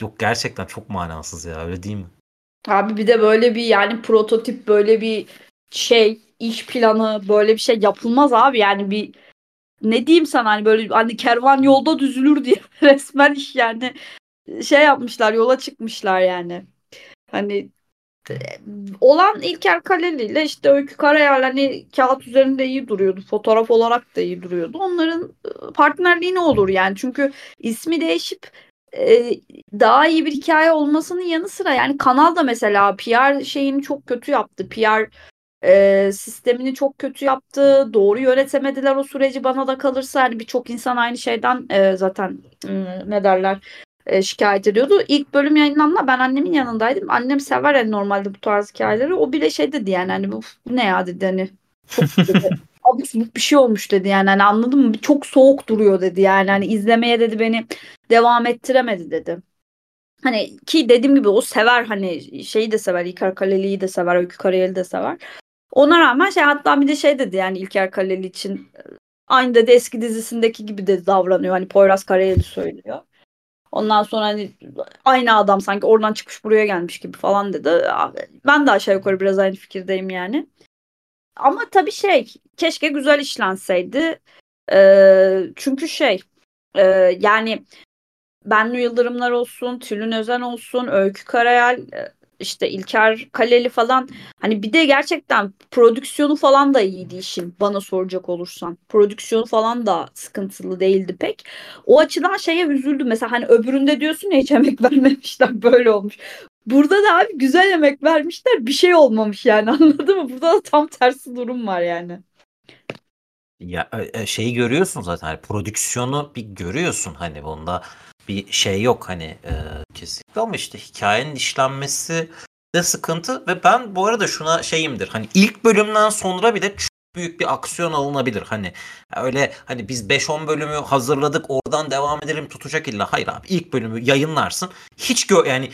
yok, gerçekten çok manasız ya, öyle değil mi? Abi bir de böyle bir yani prototip, böyle bir şey, iş planı, böyle bir şey yapılmaz abi. Yani bir ne diyeyim sana, hani böyle hani kervan yolda düzülür diye resmen iş yani şey yapmışlar, yola çıkmışlar yani. Hani olan İlker Kaleli ile işte Öykü Karayel hani kağıt üzerinde iyi duruyordu. Fotoğraf olarak da iyi duruyordu. Onların partnerliği ne olur yani? Çünkü ismi değişip daha iyi bir hikaye olmasının yanı sıra yani kanal da mesela PR şeyini çok kötü yaptı. PR sistemini çok kötü yaptı. Doğru yönetemediler o süreci, bana da kalırsa. Yani birçok insan aynı şeyden zaten ne derler şikayet ediyordu. İlk bölüm yayınlanma ben annemin yanındaydım. Annem sever yani normalde bu tarz hikayeleri. O bile şey dedi yani hani bu ne ya dedi hani. Çok dedi. Bir şey olmuş dedi yani hani anladın mı? Çok soğuk duruyor dedi yani hani izlemeye dedi beni devam ettiremedi dedi. Hani ki dediğim gibi o sever, hani şeyi de sever, İlker Kaleli'yi de sever, Öykü Karayel'i de sever. Ona rağmen şey, hatta bir de şey dedi yani İlker Kaleli için, aynı dedi eski dizisindeki gibi de davranıyor. Hani Poyraz Karayel'i söylüyor. Ondan sonra hani aynı adam sanki oradan çıkmış buraya gelmiş gibi falan dedi. Ben de aşağı yukarı biraz aynı fikirdeyim yani. Ama tabii şey, keşke güzel işlenseydi. Çünkü şey yani Bennu Yıldırımlar olsun, Tülin Özen olsun, Öykü Karayel, işte İlker Kaleli falan. Hani bir de gerçekten prodüksiyonu falan da iyiydi işin, bana soracak olursan. Prodüksiyonu falan da sıkıntılı değildi pek. O açıdan şeye üzüldüm. Mesela hani öbüründe diyorsun ya hiç emek vermemişler, böyle olmuş. Burada da abi güzel emek vermişler, bir şey olmamış yani, anladın mı? Burada da tam tersi durum var yani. Ya şeyi görüyorsun zaten, hani prodüksiyonu bir görüyorsun, hani bunda bir şey yok hani kesinlikle, ama işte hikayenin işlenmesi de sıkıntı. Ve ben bu arada şuna şeyimdir, hani ilk bölümden sonra bile çok büyük bir aksiyon alınabilir. Hani öyle hani biz 5-10 bölümü hazırladık oradan devam edelim tutacak illa, hayır abi ilk bölümü yayınlarsın, hiç yani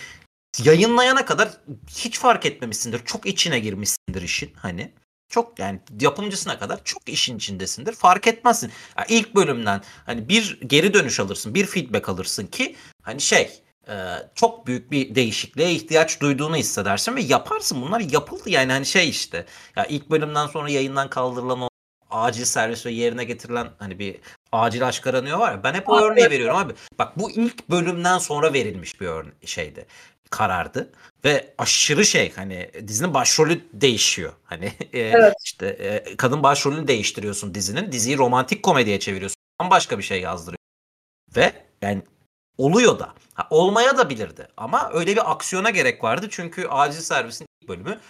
yayınlayana kadar hiç fark etmemişsindir, çok içine girmişsindir işin, hani çok yani yapımcısına kadar çok işin içindesindir, fark etmezsin. Yani ilk bölümden hani bir geri dönüş alırsın, bir feedback alırsın ki hani şey çok büyük bir değişikliğe ihtiyaç duyduğunu hissedersin ve yaparsın. Bunlar yapıldı yani, hani şey işte ya ilk bölümden sonra yayından kaldırılan o acil servis ve yerine getirilen hani bir acil aşk aranıyor var ya, ben hep o örneği veriyorum abi. Bak bu ilk bölümden sonra verilmiş bir şeydi. Karardı ve aşırı şey, hani dizinin başrolü değişiyor. Hani evet. İşte kadın başrolünü değiştiriyorsun dizinin. Diziyi romantik komediye çeviriyorsun. Bambaşka bir şey yazdırıyorsun. Ve yani oluyor da. Ha, olmaya da bilirdi. Ama öyle bir aksiyona gerek vardı. Çünkü acil servisin ilk bölümü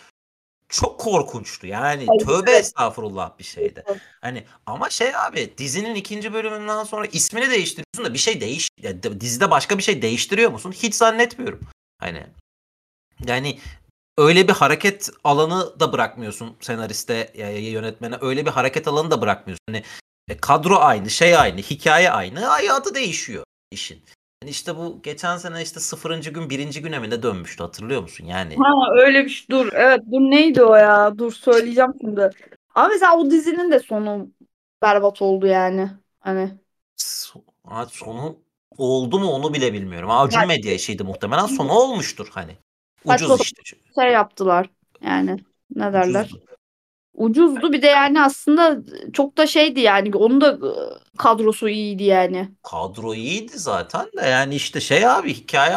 çok korkunçtu. Yani hayır, tövbe evet. Estağfurullah bir şeydi. Evet. Hani ama şey abi, dizinin ikinci bölümünden sonra ismini değiştiriyorsun da bir şey yani dizide başka bir şey değiştiriyor musun? Hiç zannetmiyorum. Hani yani öyle bir hareket alanı da bırakmıyorsun senariste, yönetmene öyle bir hareket alanı da bırakmıyorsun. Hani kadro aynı, şey aynı, hikaye aynı, hayatı değişiyor işin. Yani işte bu geçen sene işte 0. gün 1. güne mi ne dönmüştü, hatırlıyor musun yani? Ha öyle bir şey, dur evet dur neydi o ya, dur söyleyeceğim şimdi. Ama mesela o dizinin de sonu berbat oldu yani hani. Sonu oldu mu onu bile bilmiyorum. Acun yani, medya işiydi muhtemelen. Sonu olmuştur hani. Ucuz işte. Şey yaptılar yani. Ne derler? Ucuzdu. Bir de yani aslında çok da şeydi yani. Onun da kadrosu iyiydi yani. Kadro iyiydi zaten de yani işte şey abi, hikaye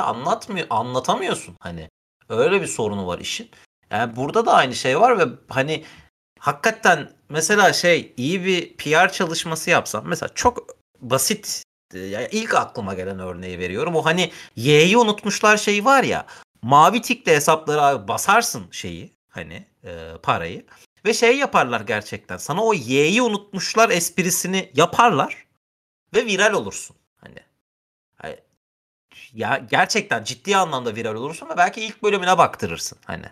anlatamıyorsun hani. Öyle bir sorunu var işin. Yani burada da aynı şey var ve hani hakikaten mesela şey, iyi bir PR çalışması yapsam mesela, çok basit İlk aklıma gelen örneği veriyorum. O hani Y'yi unutmuşlar şeyi var ya. Mavi tikli hesaplara basarsın şeyi hani parayı ve şey yaparlar gerçekten. Sana o Y'yi unutmuşlar esprisini yaparlar ve viral olursun. Hani ya gerçekten ciddi anlamda viral olursun ve belki ilk bölümüne baktırırsın hani.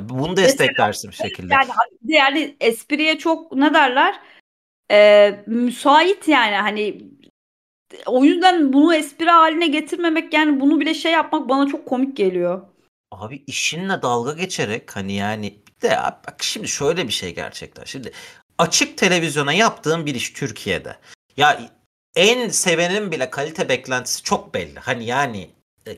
Bunu desteklersin bir şekilde. Yani espriye çok ne derler? Müsait yani hani. O yüzden bunu espri haline getirmemek, yani bunu bile şey yapmak bana çok komik geliyor. Abi işinle dalga geçerek hani yani bir de ya, bak şimdi şöyle bir şey gerçekten. Şimdi açık televizyona yaptığın bir iş Türkiye'de. Ya en sevenin bile kalite beklentisi çok belli. Hani yani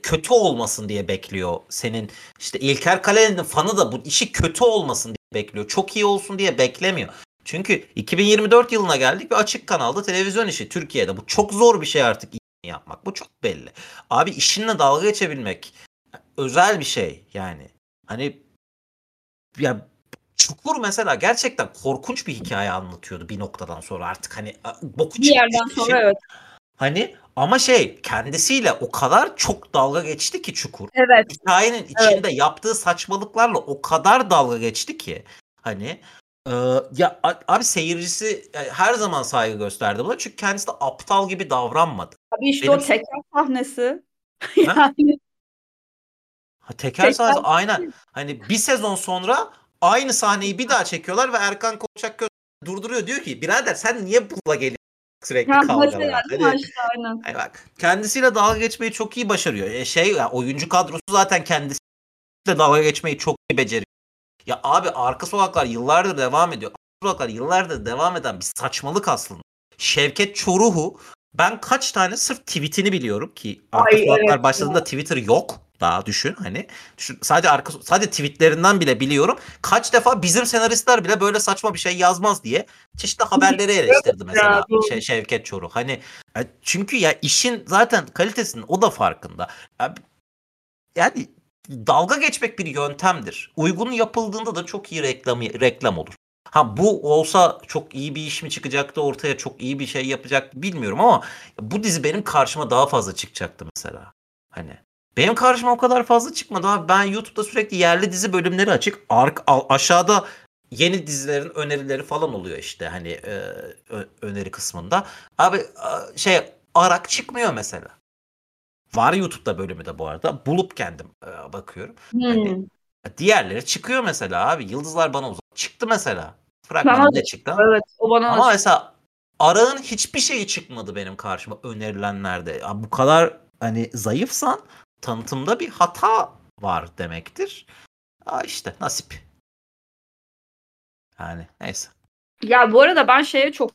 kötü olmasın diye bekliyor. Senin işte İlker Kaleli'nin fanı da bu işi kötü olmasın diye bekliyor. Çok iyi olsun diye beklemiyor. Çünkü 2024 yılına geldik ve açık kanalda televizyon işi Türkiye'de. Bu çok zor bir şey artık yapmak. Bu çok belli. Abi işinle dalga geçebilmek özel bir şey yani. Hani ya Çukur mesela gerçekten korkunç bir hikaye anlatıyordu bir noktadan sonra artık. Hani boku bir yerden sonra şey. Evet. Hani ama şey kendisiyle o kadar çok dalga geçti ki Çukur. Evet. Hikayenin içinde yaptığı saçmalıklarla o kadar dalga geçti ki hani... Ya abi seyircisi her zaman saygı gösterdi buna çünkü kendisi de aptal gibi davranmadı. Abi işte benim... o teker sahnesi. Yani... Ha, teker sahnesi aynen. Hani bir sezon sonra aynı sahneyi bir daha çekiyorlar ve Erkan Kolçakköy durduruyor, diyor ki birader sen niye bununla geliyorsun Sürekli kavga var. Hani bak, kendisiyle dalga geçmeyi çok iyi başarıyor. Oyuncu kadrosu zaten kendisiyle dalga geçmeyi çok iyi beceriyor. Ya abi Arka Sokaklar yıllardır devam ediyor. Arka Sokaklar yıllardır devam eden bir saçmalık aslında. Şevket Çoruh'u ben kaç tane sırf tweetini biliyorum ki Arka Sokaklar evet başladığında ya. Twitter yok. Daha düşün hani. Düşün, sadece tweetlerinden bile biliyorum. Kaç defa bizim senaristler bile böyle saçma bir şey yazmaz diye çeşitli haberleri eleştirdi mesela Şevket Çoruh. Hani çünkü ya işin zaten kalitesinin o da farkında. Yani dalga geçmek bir yöntemdir. Uygun yapıldığında da çok iyi reklam olur. Ha bu olsa çok iyi bir iş mi çıkacaktı ortaya, çok iyi bir şey yapacaktı bilmiyorum ama bu dizi benim karşıma daha fazla çıkacaktı mesela. Hani benim karşıma o kadar fazla çıkmadı abi. Ben YouTube'da sürekli yerli dizi bölümleri açık. Aşağıda yeni dizilerin önerileri falan oluyor işte hani öneri kısmında. Abi Arak çıkmıyor mesela. Var YouTube'da bölümü de bu arada. Bulup kendim bakıyorum. Hani, diğerleri çıkıyor mesela abi. Yıldızlar Bana Uzak çıktı mesela. Fragmanı da çıktı. Evet, o bana ama mesela Arak'ın hiçbir şeyi çıkmadı benim karşıma önerilenlerde. Ya, bu kadar hani zayıfsan tanıtımda bir hata var demektir. İşte nasip. Yani neyse. Ya bu arada ben şeye çok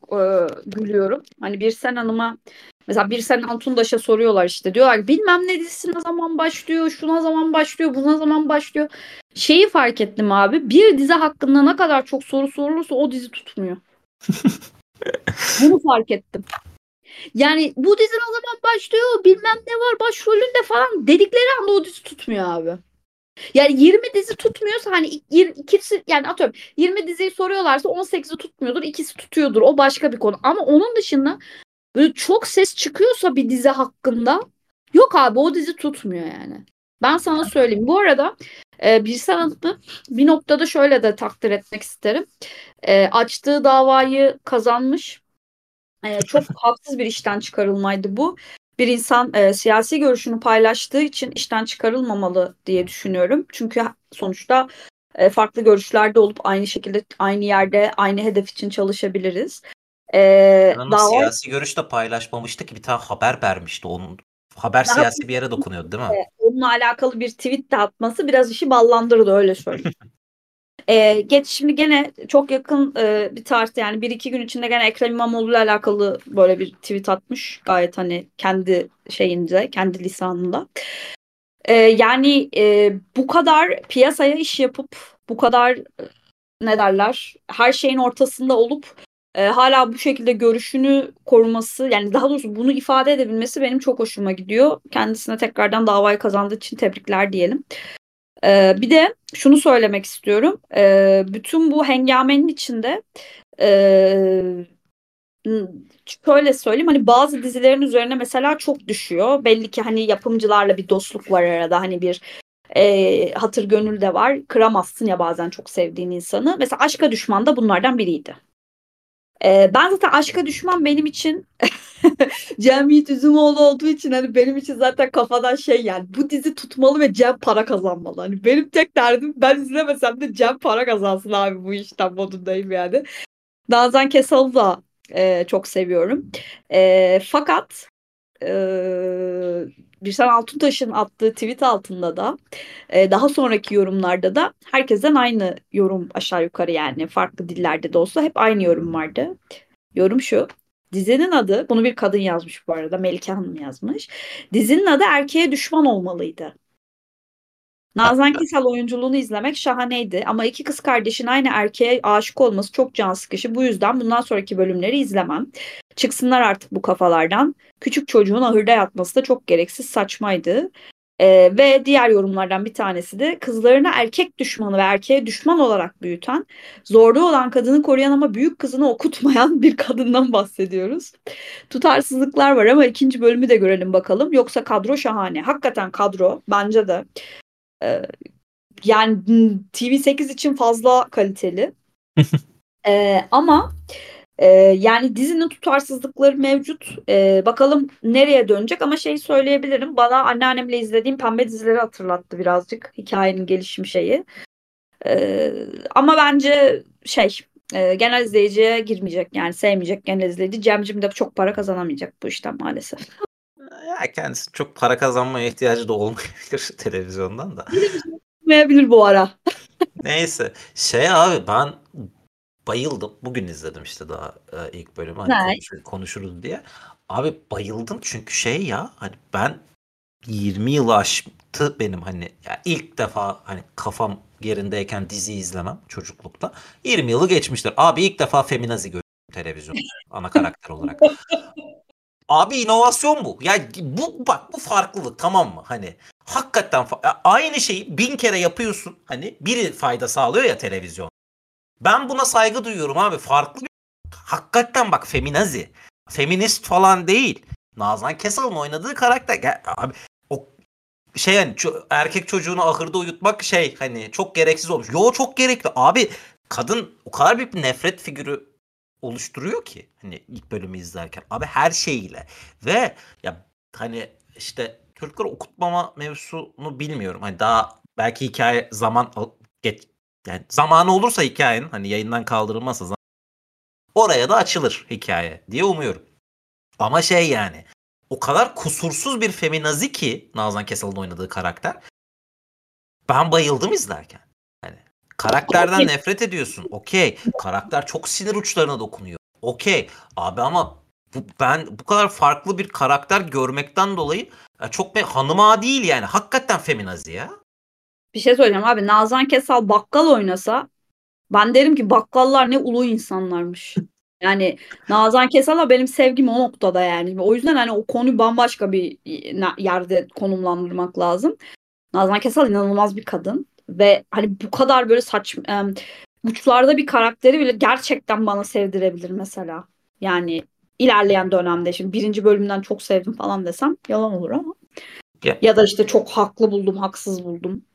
gülüyorum. Hani Birsen Hanım'a mesela Birsen Altundaş'a soruyorlar işte. Diyorlar ki bilmem ne dizisi ne zaman başlıyor, şuna zaman başlıyor, buna zaman başlıyor. Şeyi fark ettim abi. Bir dizi hakkında ne kadar çok soru sorulursa o dizi tutmuyor. Bunu fark ettim. Yani bu dizi o zaman başlıyor, bilmem ne var başrolünde falan dedikleri anda o dizi tutmuyor abi. Yani 20 dizi tutmuyorsa hani ikisi yani atıyorum 20 diziyi soruyorlarsa 18'i tutmuyordur, ikisi tutuyordur. O başka bir konu. Ama onun dışında böyle çok ses çıkıyorsa bir dizi hakkında yok abi o dizi tutmuyor yani. Ben sana söyleyeyim. Bu arada Birsen Hanım'ı bir noktada şöyle de takdir etmek isterim. Açtığı davayı kazanmış. Çok haksız bir işten çıkarılmaydı bu. Bir insan siyasi görüşünü paylaştığı için işten çıkarılmamalı diye düşünüyorum. Çünkü sonuçta farklı görüşlerde olup aynı şekilde aynı yerde aynı hedef için çalışabiliriz. Siyasi görüş de paylaşmamıştı ki bir tane haber vermişti. Onun haber siyasi bir yere dokunuyordu değil mi? Onunla alakalı bir tweet de atması biraz işi ballandırdı öyle söyleyeyim. Şimdi gene çok yakın bir tarihte yani 1-2 gün içinde gene Ekrem İmamoğlu'yla alakalı böyle bir tweet atmış. Gayet hani kendi şeyinde, kendi lisanında. Bu kadar piyasaya iş yapıp bu kadar her şeyin ortasında olup hala bu şekilde görüşünü koruması yani daha doğrusu bunu ifade edebilmesi benim çok hoşuma gidiyor. Kendisine tekrardan davayı kazandığı için tebrikler diyelim. Bir de şunu söylemek istiyorum. Bütün bu hengamenin içinde şöyle söyleyeyim hani bazı dizilerin üzerine mesela çok düşüyor. Belli ki hani yapımcılarla bir dostluk var arada. Hani bir hatır gönül de var. Kıramazsın ya bazen çok sevdiğin insanı. Mesela Aşka Düşman da bunlardan biriydi. Ben zaten Aşka Düşman benim için Cem Yiğit Üzümoğlu olduğu için hani benim için zaten kafadan yani bu dizi tutmalı ve Cem para kazanmalı. Hani benim tek derdim ben izlemesem de Cem para kazansın abi bu işten modundayım yani. Nazan Kesal'ı da çok seviyorum. Fakat Birsen Altuntaş'ın attığı tweet altında da daha sonraki yorumlarda da herkesten aynı yorum aşağı yukarı yani farklı dillerde de olsa hep aynı yorum vardı. Yorum şu. Dizinin adı, bunu bir kadın yazmış bu arada, Melike Hanım yazmış. Dizinin adı erkeğe düşman olmalıydı. Nazan Kesal oyunculuğunu izlemek şahaneydi ama iki kız kardeşin aynı erkeğe aşık olması çok can sıkışı. Bu yüzden bundan sonraki bölümleri izlemem. Çıksınlar artık bu kafalardan. Küçük çocuğun ahırda yatması da çok gereksiz saçmaydı. Ve diğer yorumlardan bir tanesi de kızlarını erkek düşmanı ve erkeğe düşman olarak büyüten, zorlu olan kadını koruyan ama büyük kızını okutmayan bir kadından bahsediyoruz. Tutarsızlıklar var ama ikinci bölümü de görelim bakalım. Yoksa kadro şahane. Hakikaten kadro bence de. Yani TV8 için fazla kaliteli. Ama yani dizinin tutarsızlıkları mevcut. Bakalım nereye dönecek ama söyleyebilirim. Bana anneannemle izlediğim pembe dizileri hatırlattı birazcık hikayenin gelişim şeyi. Ama bence genel izleyiciye girmeyecek, yani sevmeyecek genel izleyici. Cem'cim de çok para kazanamayacak bu işten maalesef. Ya kendisi çok para kazanmaya ihtiyacı da olmayabilir televizyondan da. Olmayabilir bu ara. Neyse. Abi ben bayıldım. Bugün izledim işte daha ilk bölümü. Hani konuşuruz diye. Abi bayıldım çünkü hani ben 20 yılı aştı benim hani ya ilk defa hani kafam yerindeyken dizi izlemem çocuklukta. 20 yılı geçmiştir. Abi ilk defa feminazi gördüm televizyonda ana karakter olarak. Abi inovasyon bu. Ya bu bak bu farklılık, tamam mı? Hani hakikaten aynı şeyi 1000 kere yapıyorsun. Hani biri fayda sağlıyor ya televizyon. Ben buna saygı duyuyorum abi. Farklı bir... Hakikaten bak feminazi. Feminist falan değil. Nazan Kesal'ın oynadığı karakter. Ya, abi o yani erkek çocuğunu ahırda uyutmak hani çok gereksiz olmuş. Yo çok gerekli. Abi kadın o kadar büyük bir nefret figürü oluşturuyor ki hani ilk bölümü izlerken abi her şeyiyle ve ya hani işte Türkler okutmama mevzusunu bilmiyorum. Hani daha belki hikaye yani zamanı olursa hikayenin hani yayından kaldırılmazsa oraya da açılır hikaye diye umuyorum. Ama yani o kadar kusursuz bir feminazi ki Nazan Kesal'ın oynadığı karakter. Ben bayıldım izlerken. Hani karakterden nefret ediyorsun. Okey. Karakter çok sinir uçlarına dokunuyor. Okey. Abi ama ben bu kadar farklı bir karakter görmekten dolayı çok hanıma değil yani. Hakikaten feminazi ya. Bir şey söyleyeceğim abi. Nazan Kesal bakkal oynasa ben derim ki bakkallar ne ulu insanlarmış. Yani Nazan Kesal'a benim sevgim o noktada yani. O yüzden hani o konuyu bambaşka bir yerde konumlandırmak lazım. Nazan Kesal inanılmaz bir kadın. Ve hani bu kadar böyle saçma uçlarda bir karakteri bile gerçekten bana sevdirebilir mesela. Yani ilerleyen dönemde şimdi 1. bölümden çok sevdim falan desem yalan olur ama. Ya da işte çok haklı buldum, haksız buldum.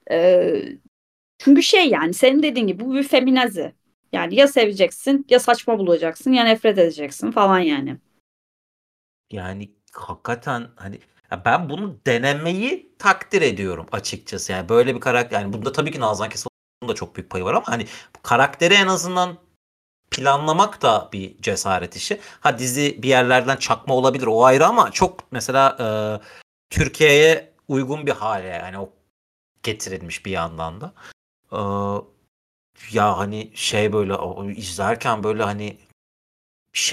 Çünkü yani senin dediğin gibi bu bir feminazi. Yani ya seveceksin ya saçma bulacaksın ya nefret edeceksin falan yani. Yani hakikaten hani ben bunu denemeyi takdir ediyorum açıkçası. Yani böyle bir karakter, yani bunda tabii ki Nazan Kesal'ın da çok büyük payı var ama hani karakteri en azından planlamak da bir cesaret işi. Ha dizi bir yerlerden çakma olabilir o ayrı ama çok mesela Türkiye'ye uygun bir hale yani o getirilmiş bir yandan da. Ya hani böyle izlerken böyle hani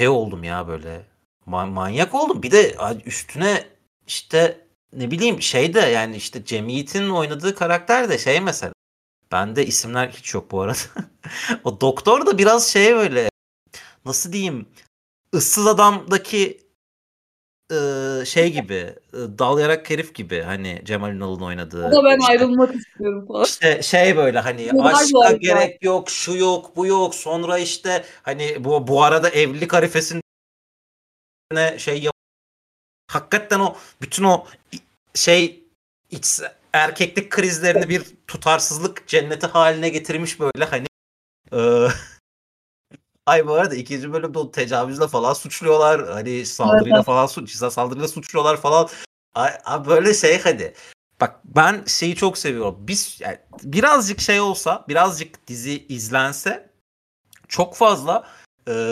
oldum ya böyle manyak oldum. Bir de üstüne işte ne bileyim yani işte Cem Yiğit'in oynadığı karakter de mesela. Bende isimler hiç yok bu arada. O doktor da biraz böyle nasıl diyeyim ıssız adamdaki gibi dalayarak herif gibi hani Cemal Ünal'ın oynadığı. O da ben ayrılmak istiyorum falan. İşte böyle hani aşka gerek yok, şu yok, bu yok. Sonra işte hani bu arada evlilik arifesine hakikaten o bütün o iç erkeklik krizlerini bir tutarsızlık cenneti haline getirmiş böyle hani. Ay bu arada 2. bölümde o tecavüzle falan suçluyorlar. Hani saldırıyla falan saldırıyla suçluyorlar falan. Ay, böyle hadi. Bak ben çok seviyorum. Yani birazcık olsa, birazcık dizi izlense çok fazla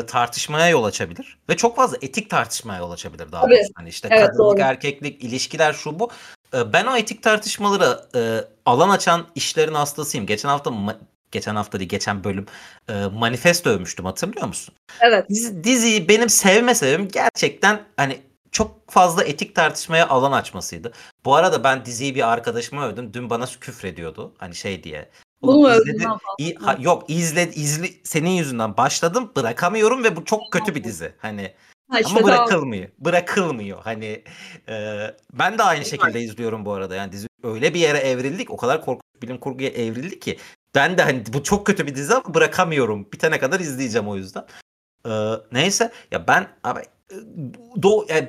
tartışmaya yol açabilir. Ve çok fazla etik tartışmaya yol açabilir daha doğrusu. Hani evet, kadınlık, erkeklik, ilişkiler şu bu. Ben o etik tartışmalara alan açan işlerin hastasıyım. Geçen bölüm manifesto övmüştüm, hatırlıyor musun? Evet. Diziyi benim sevme sebebim gerçekten hani çok fazla etik tartışmaya alan açmasıydı. Bu arada ben diziyi bir arkadaşıma övdüm. Dün bana küfrediyordu. Hani diye. Bunu izledin. Yok senin yüzünden başladım. Bırakamıyorum ve bu çok kötü bir dizi. Hani ama bırakılmıyor. Hani ben de aynı şekilde izliyorum bu arada. Yani dizi öyle bir yere evrildik. O kadar korkunç bilim kurguya evrildi ki. Ben de bu çok kötü bir dizi ama bırakamıyorum. Bitene kadar izleyeceğim o yüzden. Neyse ben abi,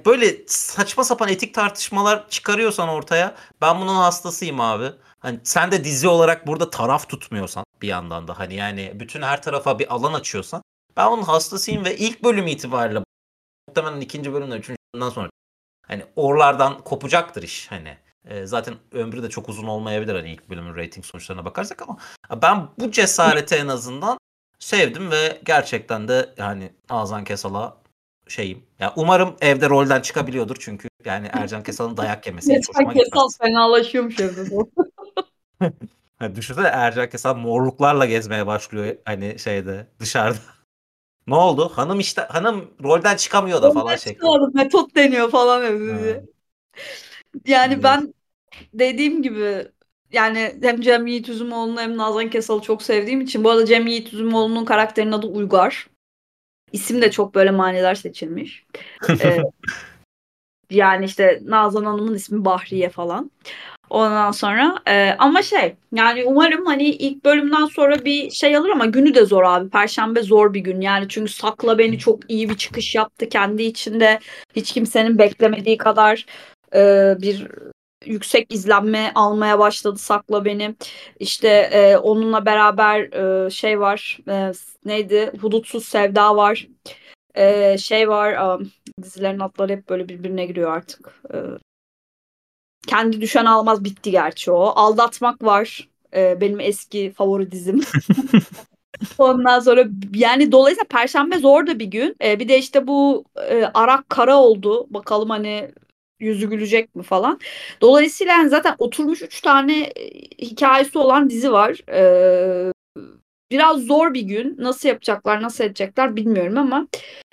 böyle saçma sapan etik tartışmalar çıkarıyorsan ortaya ben bunun hastasıyım abi. Hani sen de dizi olarak burada taraf tutmuyorsan bir yandan da hani yani bütün her tarafa bir alan açıyorsan ben bunun hastasıyım ve ilk bölüm itibariyle muhtemelen 2. bölümden 3. bölümden sonra hani oralardan kopacaktır iş hani. Zaten ömrü de çok uzun olmayabilir hani ilk bölümün rating sonuçlarına bakarsak ama ben bu cesarete en azından sevdim ve gerçekten de yani Nazan Kesal'a şeyim. Yani umarım evde rolden çıkabiliyordur çünkü yani Ercan Kesal'ın dayak yemesi hiç hoşuma gitmez. Kesal fenalaşıyormuş evde bu. Yani düşünsene Ercan Kesal morluklarla gezmeye başlıyor hani şeyde dışarıda. Ne oldu? Hanım işte hanım rolden çıkamıyor da falan şeklinde. Metot deniyor falan öyle. Yani ben dediğim gibi yani hem Cem Yiğit Üzümoğlu'nu hem Nazan Kesal'ı çok sevdiğim için. Bu arada Cem Yiğit Üzümoğlu'nun karakterinin adı Uygar. İsim de çok böyle maniler seçilmiş. Yani işte Nazan Hanım'ın ismi Bahriye falan. Ondan sonra ama şey yani umarım hani ilk bölümden sonra bir şey alır ama günü de zor abi. Perşembe zor bir gün yani çünkü Sakla Beni çok iyi bir çıkış yaptı kendi içinde. Hiç kimsenin beklemediği kadar bir yüksek izlenme almaya başladı Sakla Beni. İşte onunla beraber şey var neydi Hudutsuz Sevda var. Şey var dizilerin adları hep böyle birbirine giriyor artık. Kendi düşen almaz bitti gerçi o. Aldatmak var. Benim eski favori dizim. Ondan sonra yani dolayısıyla Perşembe zor da bir gün. Bir de işte bu Arak Kara oldu. Bakalım hani yüzü gülecek mi falan. Dolayısıyla yani zaten oturmuş 3 tane hikayesi olan dizi var. Biraz zor bir gün. Nasıl yapacaklar, nasıl edecekler bilmiyorum ama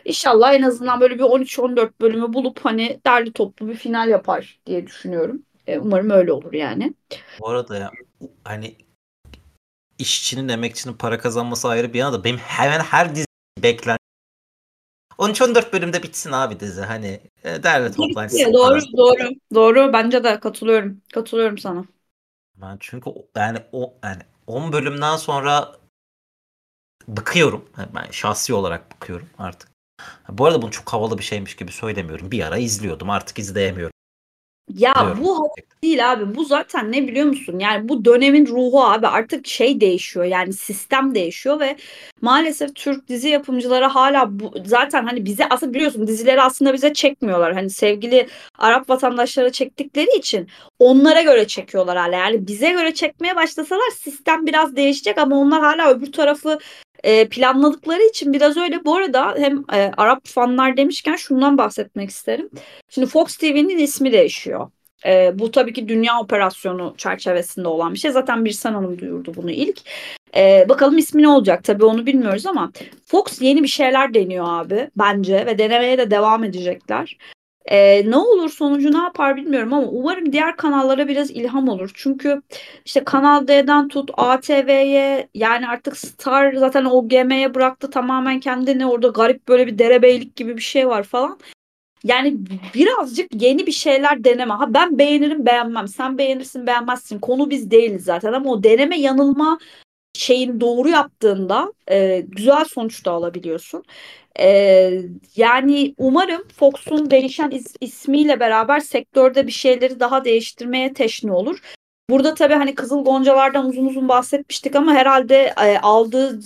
İnşallah en azından böyle bir 13-14 bölümü bulup hani derli toplu bir final yapar diye düşünüyorum. Umarım öyle olur yani. Bu arada ya hani işçinin, emekçinin para kazanması ayrı bir yana da benim hemen her dizi beklentim. 13-14 bölümde bitsin abi dizi hani derli toplantısı. Doğru. Bence de katılıyorum. Katılıyorum sana. Ben çünkü yani o yani 10 bölümden sonra bıkıyorum. Ben şahsi olarak bıkıyorum artık. Bu arada bunu çok havalı bir şeymiş gibi söylemiyorum. Bir ara izliyordum artık izleyemiyorum. Ya diyorum. Bu havalı değil abi. Bu zaten ne biliyor musun? Yani bu dönemin ruhu abi artık şey değişiyor. Yani sistem değişiyor ve maalesef Türk dizi yapımcıları hala bu, zaten hani bize aslında biliyorsun dizileri aslında bize çekmiyorlar. Hani sevgili Arap vatandaşlara çektikleri için onlara göre çekiyorlar hala. Yani bize göre çekmeye başlasalar sistem biraz değişecek ama onlar hala öbür tarafı planladıkları için biraz öyle. Bu arada hem Arap fanlar demişken şundan bahsetmek isterim. Şimdi Fox TV'nin ismi değişiyor. Bu tabii ki dünya operasyonu çerçevesinde olan bir şey. Zaten Birsen Hanım duyurdu bunu ilk. Bakalım ismi ne olacak? Tabii onu bilmiyoruz ama Fox yeni bir şeyler deniyor abi bence ve denemeye de devam edecekler. Ne olur sonucu ne yapar bilmiyorum ama umarım diğer kanallara biraz ilham olur. Çünkü işte Kanal D'den tut ATV'ye yani artık Star zaten OGM'ye bıraktı tamamen kendini orada garip böyle bir derebeylik gibi bir şey var falan. Yani birazcık yeni bir şeyler deneme. Ha ben beğenirim beğenmem sen beğenirsin beğenmezsin konu biz değiliz zaten ama o deneme yanılma şeyin doğru yaptığında güzel sonuç da alabiliyorsun. Yani umarım Fox'un değişen ismiyle beraber sektörde bir şeyleri daha değiştirmeye teşne olur. Burada tabii hani Kızıl Goncalar'dan uzun bahsetmiştik ama herhalde aldığı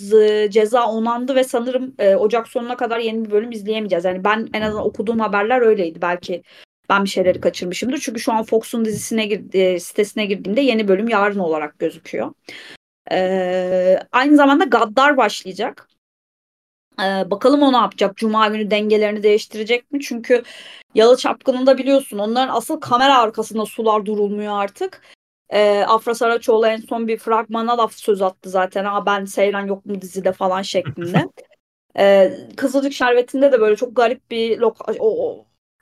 ceza onandı ve sanırım Ocak sonuna kadar yeni bir bölüm izleyemeyeceğiz. Yani ben en azından okuduğum haberler öyleydi. Belki ben bir şeyleri kaçırmışımdır. Çünkü şu an Fox'un dizisine sitesine girdiğimde yeni bölüm yarın olarak gözüküyor. Aynı zamanda Gaddar başlayacak. Bakalım o ne yapacak? Cuma günü dengelerini değiştirecek mi? Çünkü Yalı Çapkını'nda biliyorsun onların asıl kamera arkasında sular durulmuyor artık. Afra Saraçoğlu en son bir fragmana laf söz attı zaten. Ha ben Seyran yok mu dizide falan şeklinde. Kızılcık Şerbeti'nde de böyle çok garip bir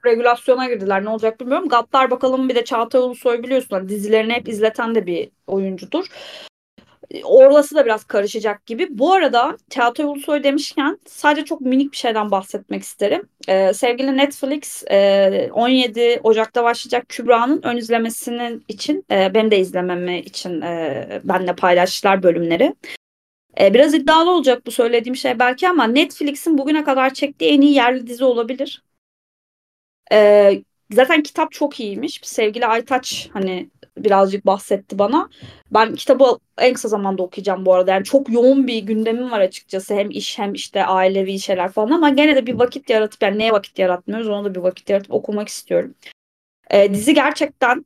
regülasyona girdiler. Ne olacak bilmiyorum. Gaddar bakalım bir de Çağatay Ulusoy biliyorsun. Hani dizilerini hep izleten de bir oyuncudur. Orası da biraz karışacak gibi. Bu arada Çağatay Ulusoy demişken sadece çok minik bir şeyden bahsetmek isterim. Sevgili Netflix 17 Ocak'ta başlayacak Kübra'nın ön izlemesinin için benim de izlememi için benimle paylaştılar bölümleri. Biraz iddialı olacak bu söylediğim şey belki ama Netflix'in bugüne kadar çektiği en iyi yerli dizi olabilir. Zaten kitap çok iyiymiş. Sevgili Aytaç hani birazcık bahsetti bana. Ben kitabı en kısa zamanda okuyacağım bu arada. Yani çok yoğun bir gündemim var açıkçası. Hem iş hem işte ailevi şeyler falan ama gene de bir vakit yaratıp yani neye vakit yaratmıyoruz ona da bir vakit yaratıp okumak istiyorum. Dizi gerçekten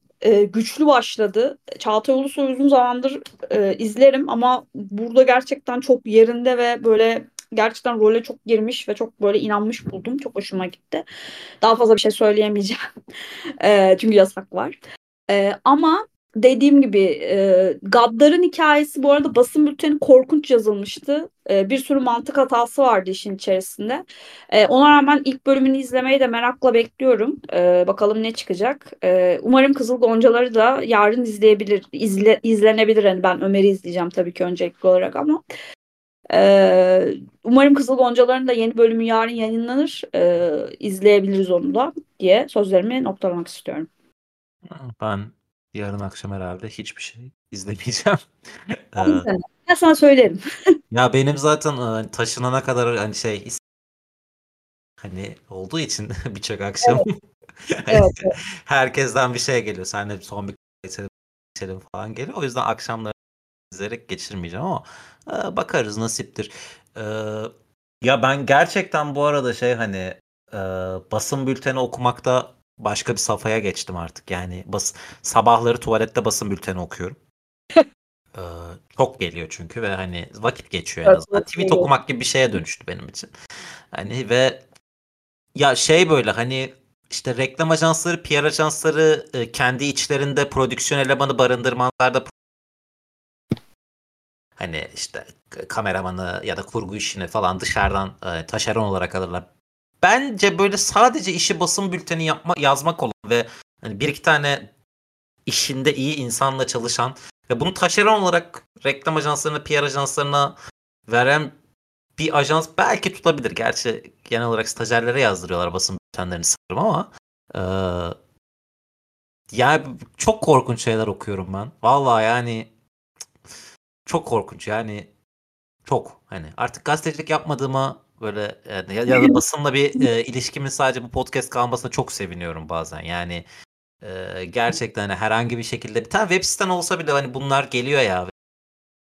güçlü başladı. Çağatay Ulusoy uzun zamandır izlerim ama burada gerçekten çok yerinde ve böyle gerçekten role çok girmiş ve çok böyle inanmış buldum. Çok hoşuma gitti. Daha fazla bir şey söyleyemeyeceğim. Çünkü yasak var. Ama dediğim gibi Gaddar'ın hikayesi bu arada basın bülteni korkunç yazılmıştı. Bir sürü mantık hatası vardı işin içerisinde. Ona rağmen ilk bölümünü izlemeyi de merakla bekliyorum. Bakalım ne çıkacak. Umarım Kızıl Goncaları da yarın izlenebilir. Yani ben Ömer'i izleyeceğim tabii ki öncelikli olarak ama umarım Kızıl Goncaları'nın da yeni bölümü yarın yayınlanır. İzleyebiliriz onu da diye sözlerimi noktalamak istiyorum. Ben yarın akşam herhalde hiçbir şey izlemeyeceğim. Ben sana söylerim. Ya benim zaten taşınana kadar hani olduğu için birçok akşam evet. Herkesten bir şey geliyor. Sen de son bir geçelim falan geliyor. O yüzden akşamları izleyerek geçirmeyeceğim ama bakarız, nasiptir. Ya ben gerçekten bu arada basın bülteni okumakta başka bir safhaya geçtim artık. Yani sabahları tuvalette basın bülteni okuyorum. Çok geliyor çünkü ve vakit geçiyor en azından. Tweet okumak gibi bir şeye dönüştü benim için. Ve ya işte reklam ajansları, PR ajansları kendi içlerinde prodüksiyon elemanı barındırmalarda kameramanı ya da kurgu işini falan dışarıdan taşeron olarak alırlar. Bence böyle sadece işi basın bülteni yazmak olan ve bir iki tane işinde iyi insanla çalışan ve bunu taşeron olarak reklam ajanslarına, PR ajanslarına veren bir ajans belki tutabilir. Gerçi genel olarak stajyerlere yazdırıyorlar basın bültenlerini sanırım ama ya çok korkunç şeyler okuyorum ben. Vallahi çok korkunç çok artık gazetecilik yapmadığıma böyle ya da basınla bir ilişkimin sadece bu podcast kalmasına çok seviniyorum bazen. Gerçekten herhangi bir şekilde bir tane web siten olsa bile bunlar geliyor ya,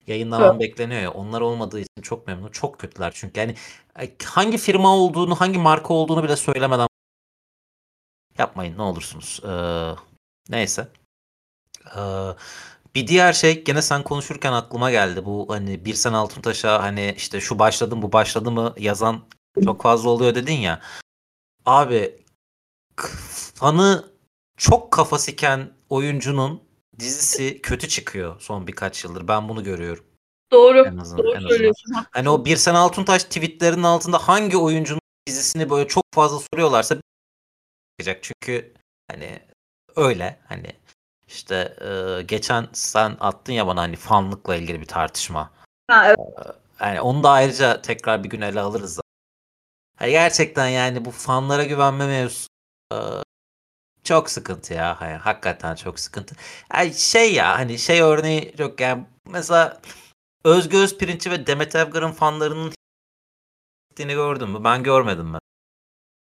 yayınlanan bekleniyor ya, onlar olmadığı için çok memnunum. Çok kötüler çünkü hangi firma olduğunu, hangi marka olduğunu bile söylemeden yapmayın ne olursunuz. Neyse. Bir diğer şey gene sen konuşurken aklıma geldi. Bu Birsen Altuntaş'a şu başladı mı bu başladı mı yazan çok fazla oluyor dedin ya. Abi fanı çok kafa siken oyuncunun dizisi kötü çıkıyor son birkaç yıldır. Ben bunu görüyorum. Doğru. Doğru söylüyorsun. O Birsen Altuntaş tweetlerinin altında hangi oyuncunun dizisini böyle çok fazla soruyorlarsa çıkacak. Çünkü öyle geçen sen attın ya bana fanlıkla ilgili bir tartışma. Ha, evet. Onu da ayrıca tekrar bir gün ele alırız. Gerçekten bu fanlara güvenme mevzusu çok sıkıntı ya. Hakikaten çok sıkıntı. Örneği yok mesela Özge Özpirinç'i ve Demet Evgar'ın fanlarının gittiğini gördün mü? Ben görmedim.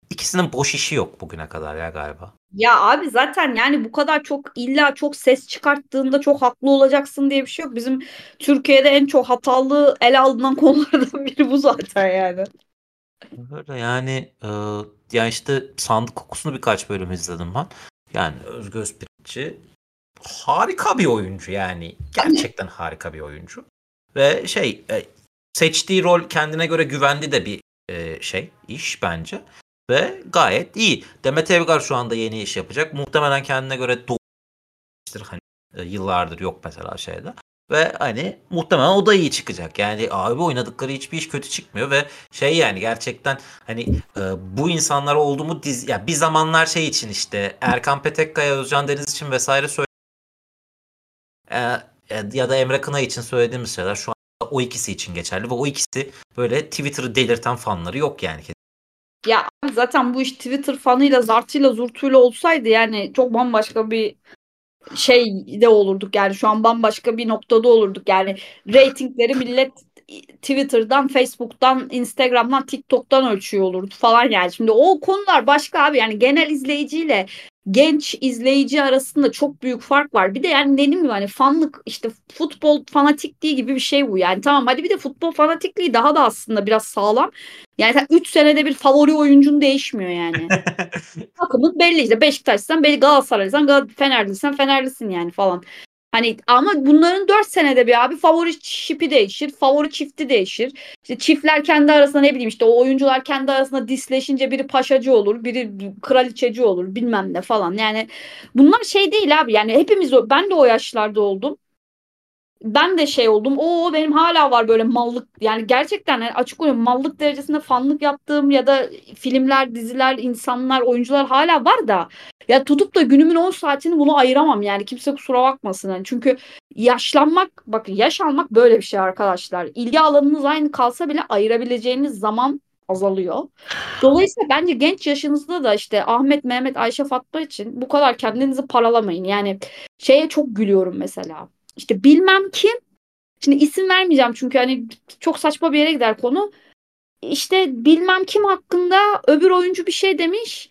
İkisinin boş işi yok bugüne kadar ya galiba. Ya abi zaten bu kadar çok illa çok ses çıkarttığında çok haklı olacaksın diye bir şey yok. Bizim Türkiye'de en çok hatalı ele alınan konulardan biri bu zaten . Öyle Sandık Kokusu'nu birkaç bölüm izledim ben. Özgü Özpirinç'i harika bir oyuncu Gerçekten harika bir oyuncu. Ve seçtiği rol kendine göre güvenli de bir iş bence. Ve gayet iyi. Demet Evgar şu anda yeni iş yapacak. Muhtemelen kendine göre doğrudur. Yıllardır yok mesela şeyde. Ve muhtemelen o da iyi çıkacak. Abi oynadıkları hiçbir iş kötü çıkmıyor ve gerçekten bu insanlar oldu mu bir zamanlar için Erkan Petekkaya, Özcan Deniz için vesaire ya da Emre Kına için söylediğimiz şeyler şu anda o ikisi için geçerli ve o ikisi böyle Twitter'ı delirten fanları yok . Ya zaten bu iş Twitter fanıyla, zartıyla, zurtuyla olsaydı çok bambaşka bir de olurduk. Şu an bambaşka bir noktada olurduk. Reytingleri millet Twitter'dan, Facebook'tan, Instagram'dan, TikTok'tan ölçüyor olurdu falan . Şimdi o konular başka abi. Genel izleyiciyle genç izleyici arasında çok büyük fark var. Bir de yani dedim ya, hani fanlık işte futbol fanatikliği gibi bir şey bu. Yani tamam hadi bir de futbol fanatikliği daha da aslında biraz sağlam. Yani 3 senede bir favori oyuncun değişmiyor yani. Takımın belli işte, Beşiktaş'tan belli, Galatasaray'dan Fenerli'sen Fenerlisin yani falan. Hani ama bunların 4 senede bir abi favori şipi değişir, favori çifti değişir. İşte çiftler kendi arasında ne bileyim işte o oyuncular kendi arasında disleşince biri paşacı olur, biri kraliçeci olur bilmem ne falan. Yani bunlar şey değil abi, yani hepimiz, ben de o yaşlarda oldum. Ben de şey oldum, benim hala var böyle mallık, yani gerçekten yani açık oluyor mallık derecesinde fanlık yaptığım ya da filmler, diziler, insanlar, oyuncular hala var da ya tutup da günümün 10 saatini bunu ayıramam yani, kimse kusura bakmasın yani. Çünkü yaşlanmak, bakın yaş almak böyle bir şey arkadaşlar, ilgi alanınız aynı kalsa bile ayırabileceğiniz zaman azalıyor. Dolayısıyla bence genç yaşınızda da işte Ahmet, Mehmet, Ayşe, Fatma için bu kadar kendinizi paralamayın yani. Şeye çok gülüyorum mesela. İşte bilmem kim, şimdi isim vermeyeceğim çünkü hani çok saçma bir yere gider konu. İşte bilmem kim hakkında öbür oyuncu bir şey demiş.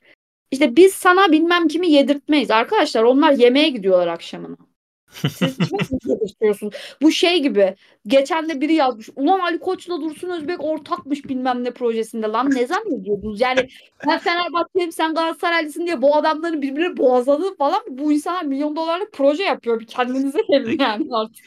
İşte biz sana bilmem kimi yedirtmeyiz. Arkadaşlar onlar yemeğe gidiyorlar akşamına. Siz kime yediriyorsunuz? Bu şey gibi. Geçen de biri yazmış. Ulan Ali Koç'la Dursun Özbek ortakmış bilmem ne projesinde. Lan ne zannediyordunuz? Yani ben Fenerbahçeliyim, sen Galatasaraylısın diye bu adamların birbirine boğazladığı falan. Bu insanlar $1 milyon proje yapıyor. Bir kendinize gelin yani artık.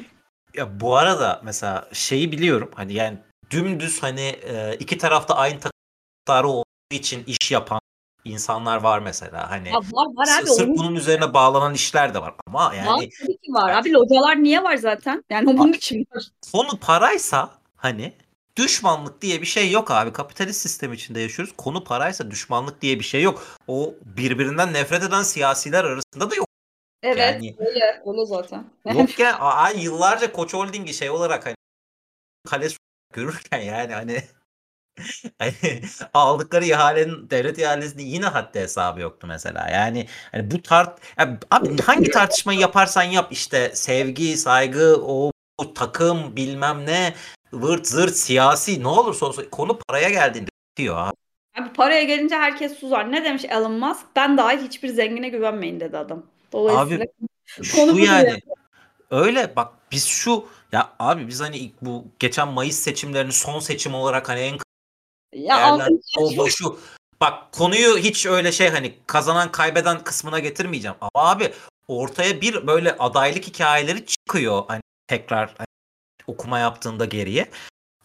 Ya bu arada mesela şeyi biliyorum. Hani yani dümdüz hani iki tarafta aynı taraftarı olduğu için iş yapan İnsanlar var mesela hani ya var abi, sırf onun... bunun üzerine bağlanan işler de var ama yani. Var tabii ki var yani, abi localar niye var zaten yani onun için var. Konu paraysa hani düşmanlık diye bir şey yok abi, kapitalist sistem içinde yaşıyoruz, konu paraysa düşmanlık diye bir şey yok, o birbirinden nefret eden siyasiler arasında da yok. Evet yani, öyle onu zaten. Yok ya yıllarca Koç Holding'i şey olarak hani kale görürken yani hani. Aldıkları ihalenin, devlet ihalesinin yine haddi hesabı yoktu mesela. Yani hani bu yani, abi hangi tartışmayı yaparsan yap işte sevgi, saygı, o takım bilmem ne, vırt zırt siyasi ne olursa olsun konu paraya geldiğinde diyor abi. Abi paraya gelince herkes susar. Ne demiş Elon Musk? Ben daha hiçbir zengine güvenmeyin dedi adam. Dolayısıyla abi, konu bu yani. Diyor. Öyle bak biz şu ya abi biz hani bu geçen Mayıs seçimlerinin son seçim olarak hani en ya şu bak konuyu hiç öyle şey hani kazanan kaybeden kısmına getirmeyeceğim ama abi ortaya bir böyle adaylık hikayeleri çıkıyor hani tekrar hani, okuma yaptığında geriye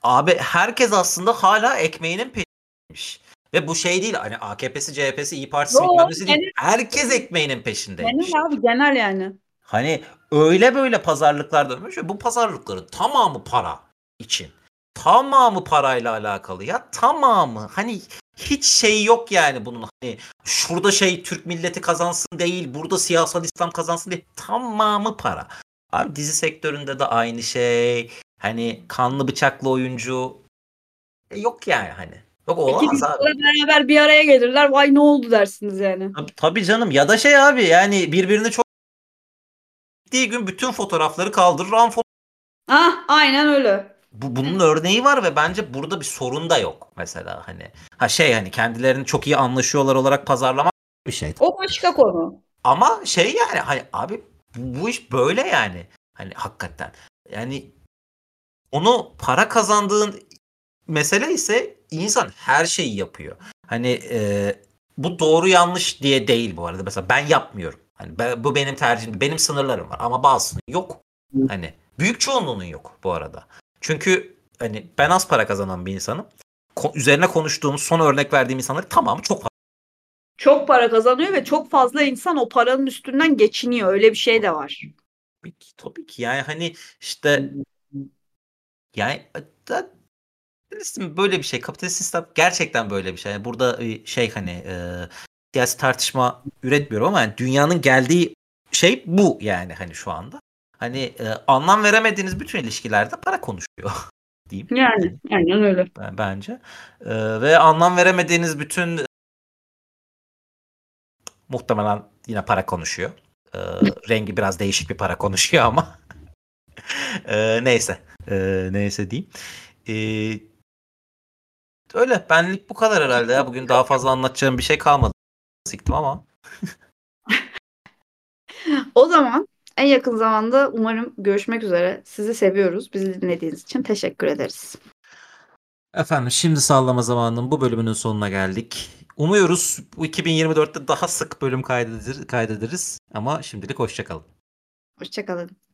abi herkes aslında hala ekmeğinin peşindeymiş ve bu şey değil hani AKP'si, CHP'si, İYİ Partisi bilmemesi değil yani, herkes ekmeğinin peşindeymiş yani abi genel yani hani öyle böyle pazarlıklar dönmüş ve bu pazarlıkların tamamı para için. Tamamı parayla alakalı ya. Tamamı. Hani hiç şey yok yani bunun. Hani şurada şey Türk milleti kazansın değil. Burada siyasal İslam kazansın değil. Tamamı para. Abi dizi sektöründe de aynı şey. Hani kanlı bıçaklı oyuncu. Yok yani hani. Yok olamaz abi. Beraber bir araya gelirler. Vay ne oldu dersiniz yani. Tabii canım. Ya da şey abi yani birbirini çok gittiği gün bütün fotoğrafları kaldırır. Ah aynen öyle. Bunun örneği var ve bence burada bir sorun da yok mesela hani. Hani kendilerini çok iyi anlaşıyorlar olarak pazarlamak bir şey. O başka konu. Ama şey yani hani abi bu iş böyle yani. Hani hakikaten. Yani onu para kazandığın mesele ise insan her şeyi yapıyor. Hani bu doğru yanlış diye değil bu arada. Mesela ben yapmıyorum. Hani bu benim tercihim. Benim sınırlarım var ama bazısının yok. Hani büyük çoğunluğunun yok bu arada. Çünkü hani ben az para kazanan bir insanım. Üzerine konuştuğumuz, son örnek verdiğim insanların tamamı çok para kazanıyor ve çok fazla insan o paranın üstünden geçiniyor. Öyle bir şey de var. Tabii ki yani hani işte yani böyle bir şey. Kapitalist sistem gerçekten böyle bir şey. Yani burada şey hani siyasi tartışma üretmiyorum ama yani dünyanın geldiği şey bu yani hani şu anda. Hani anlam veremediğiniz bütün ilişkilerde para konuşuyor diyeyim. Yani öyle. Bence. Ve anlam veremediğiniz bütün muhtemelen yine para konuşuyor. Rengi biraz değişik bir para konuşuyor ama. Neyse. Neyse diyeyim. Öyle. Benlik bu kadar herhalde ya. Bugün daha fazla anlatacağım bir şey kalmadı. Siktim ama. O zaman en yakın zamanda umarım görüşmek üzere. Sizi seviyoruz. Bizi dinlediğiniz için teşekkür ederiz. Efendim, şimdi sallama zamanının bu bölümünün sonuna geldik. Umuyoruz 2024'te daha sık bölüm kaydederiz. Ama şimdilik hoşça kalın. Hoşça kalın.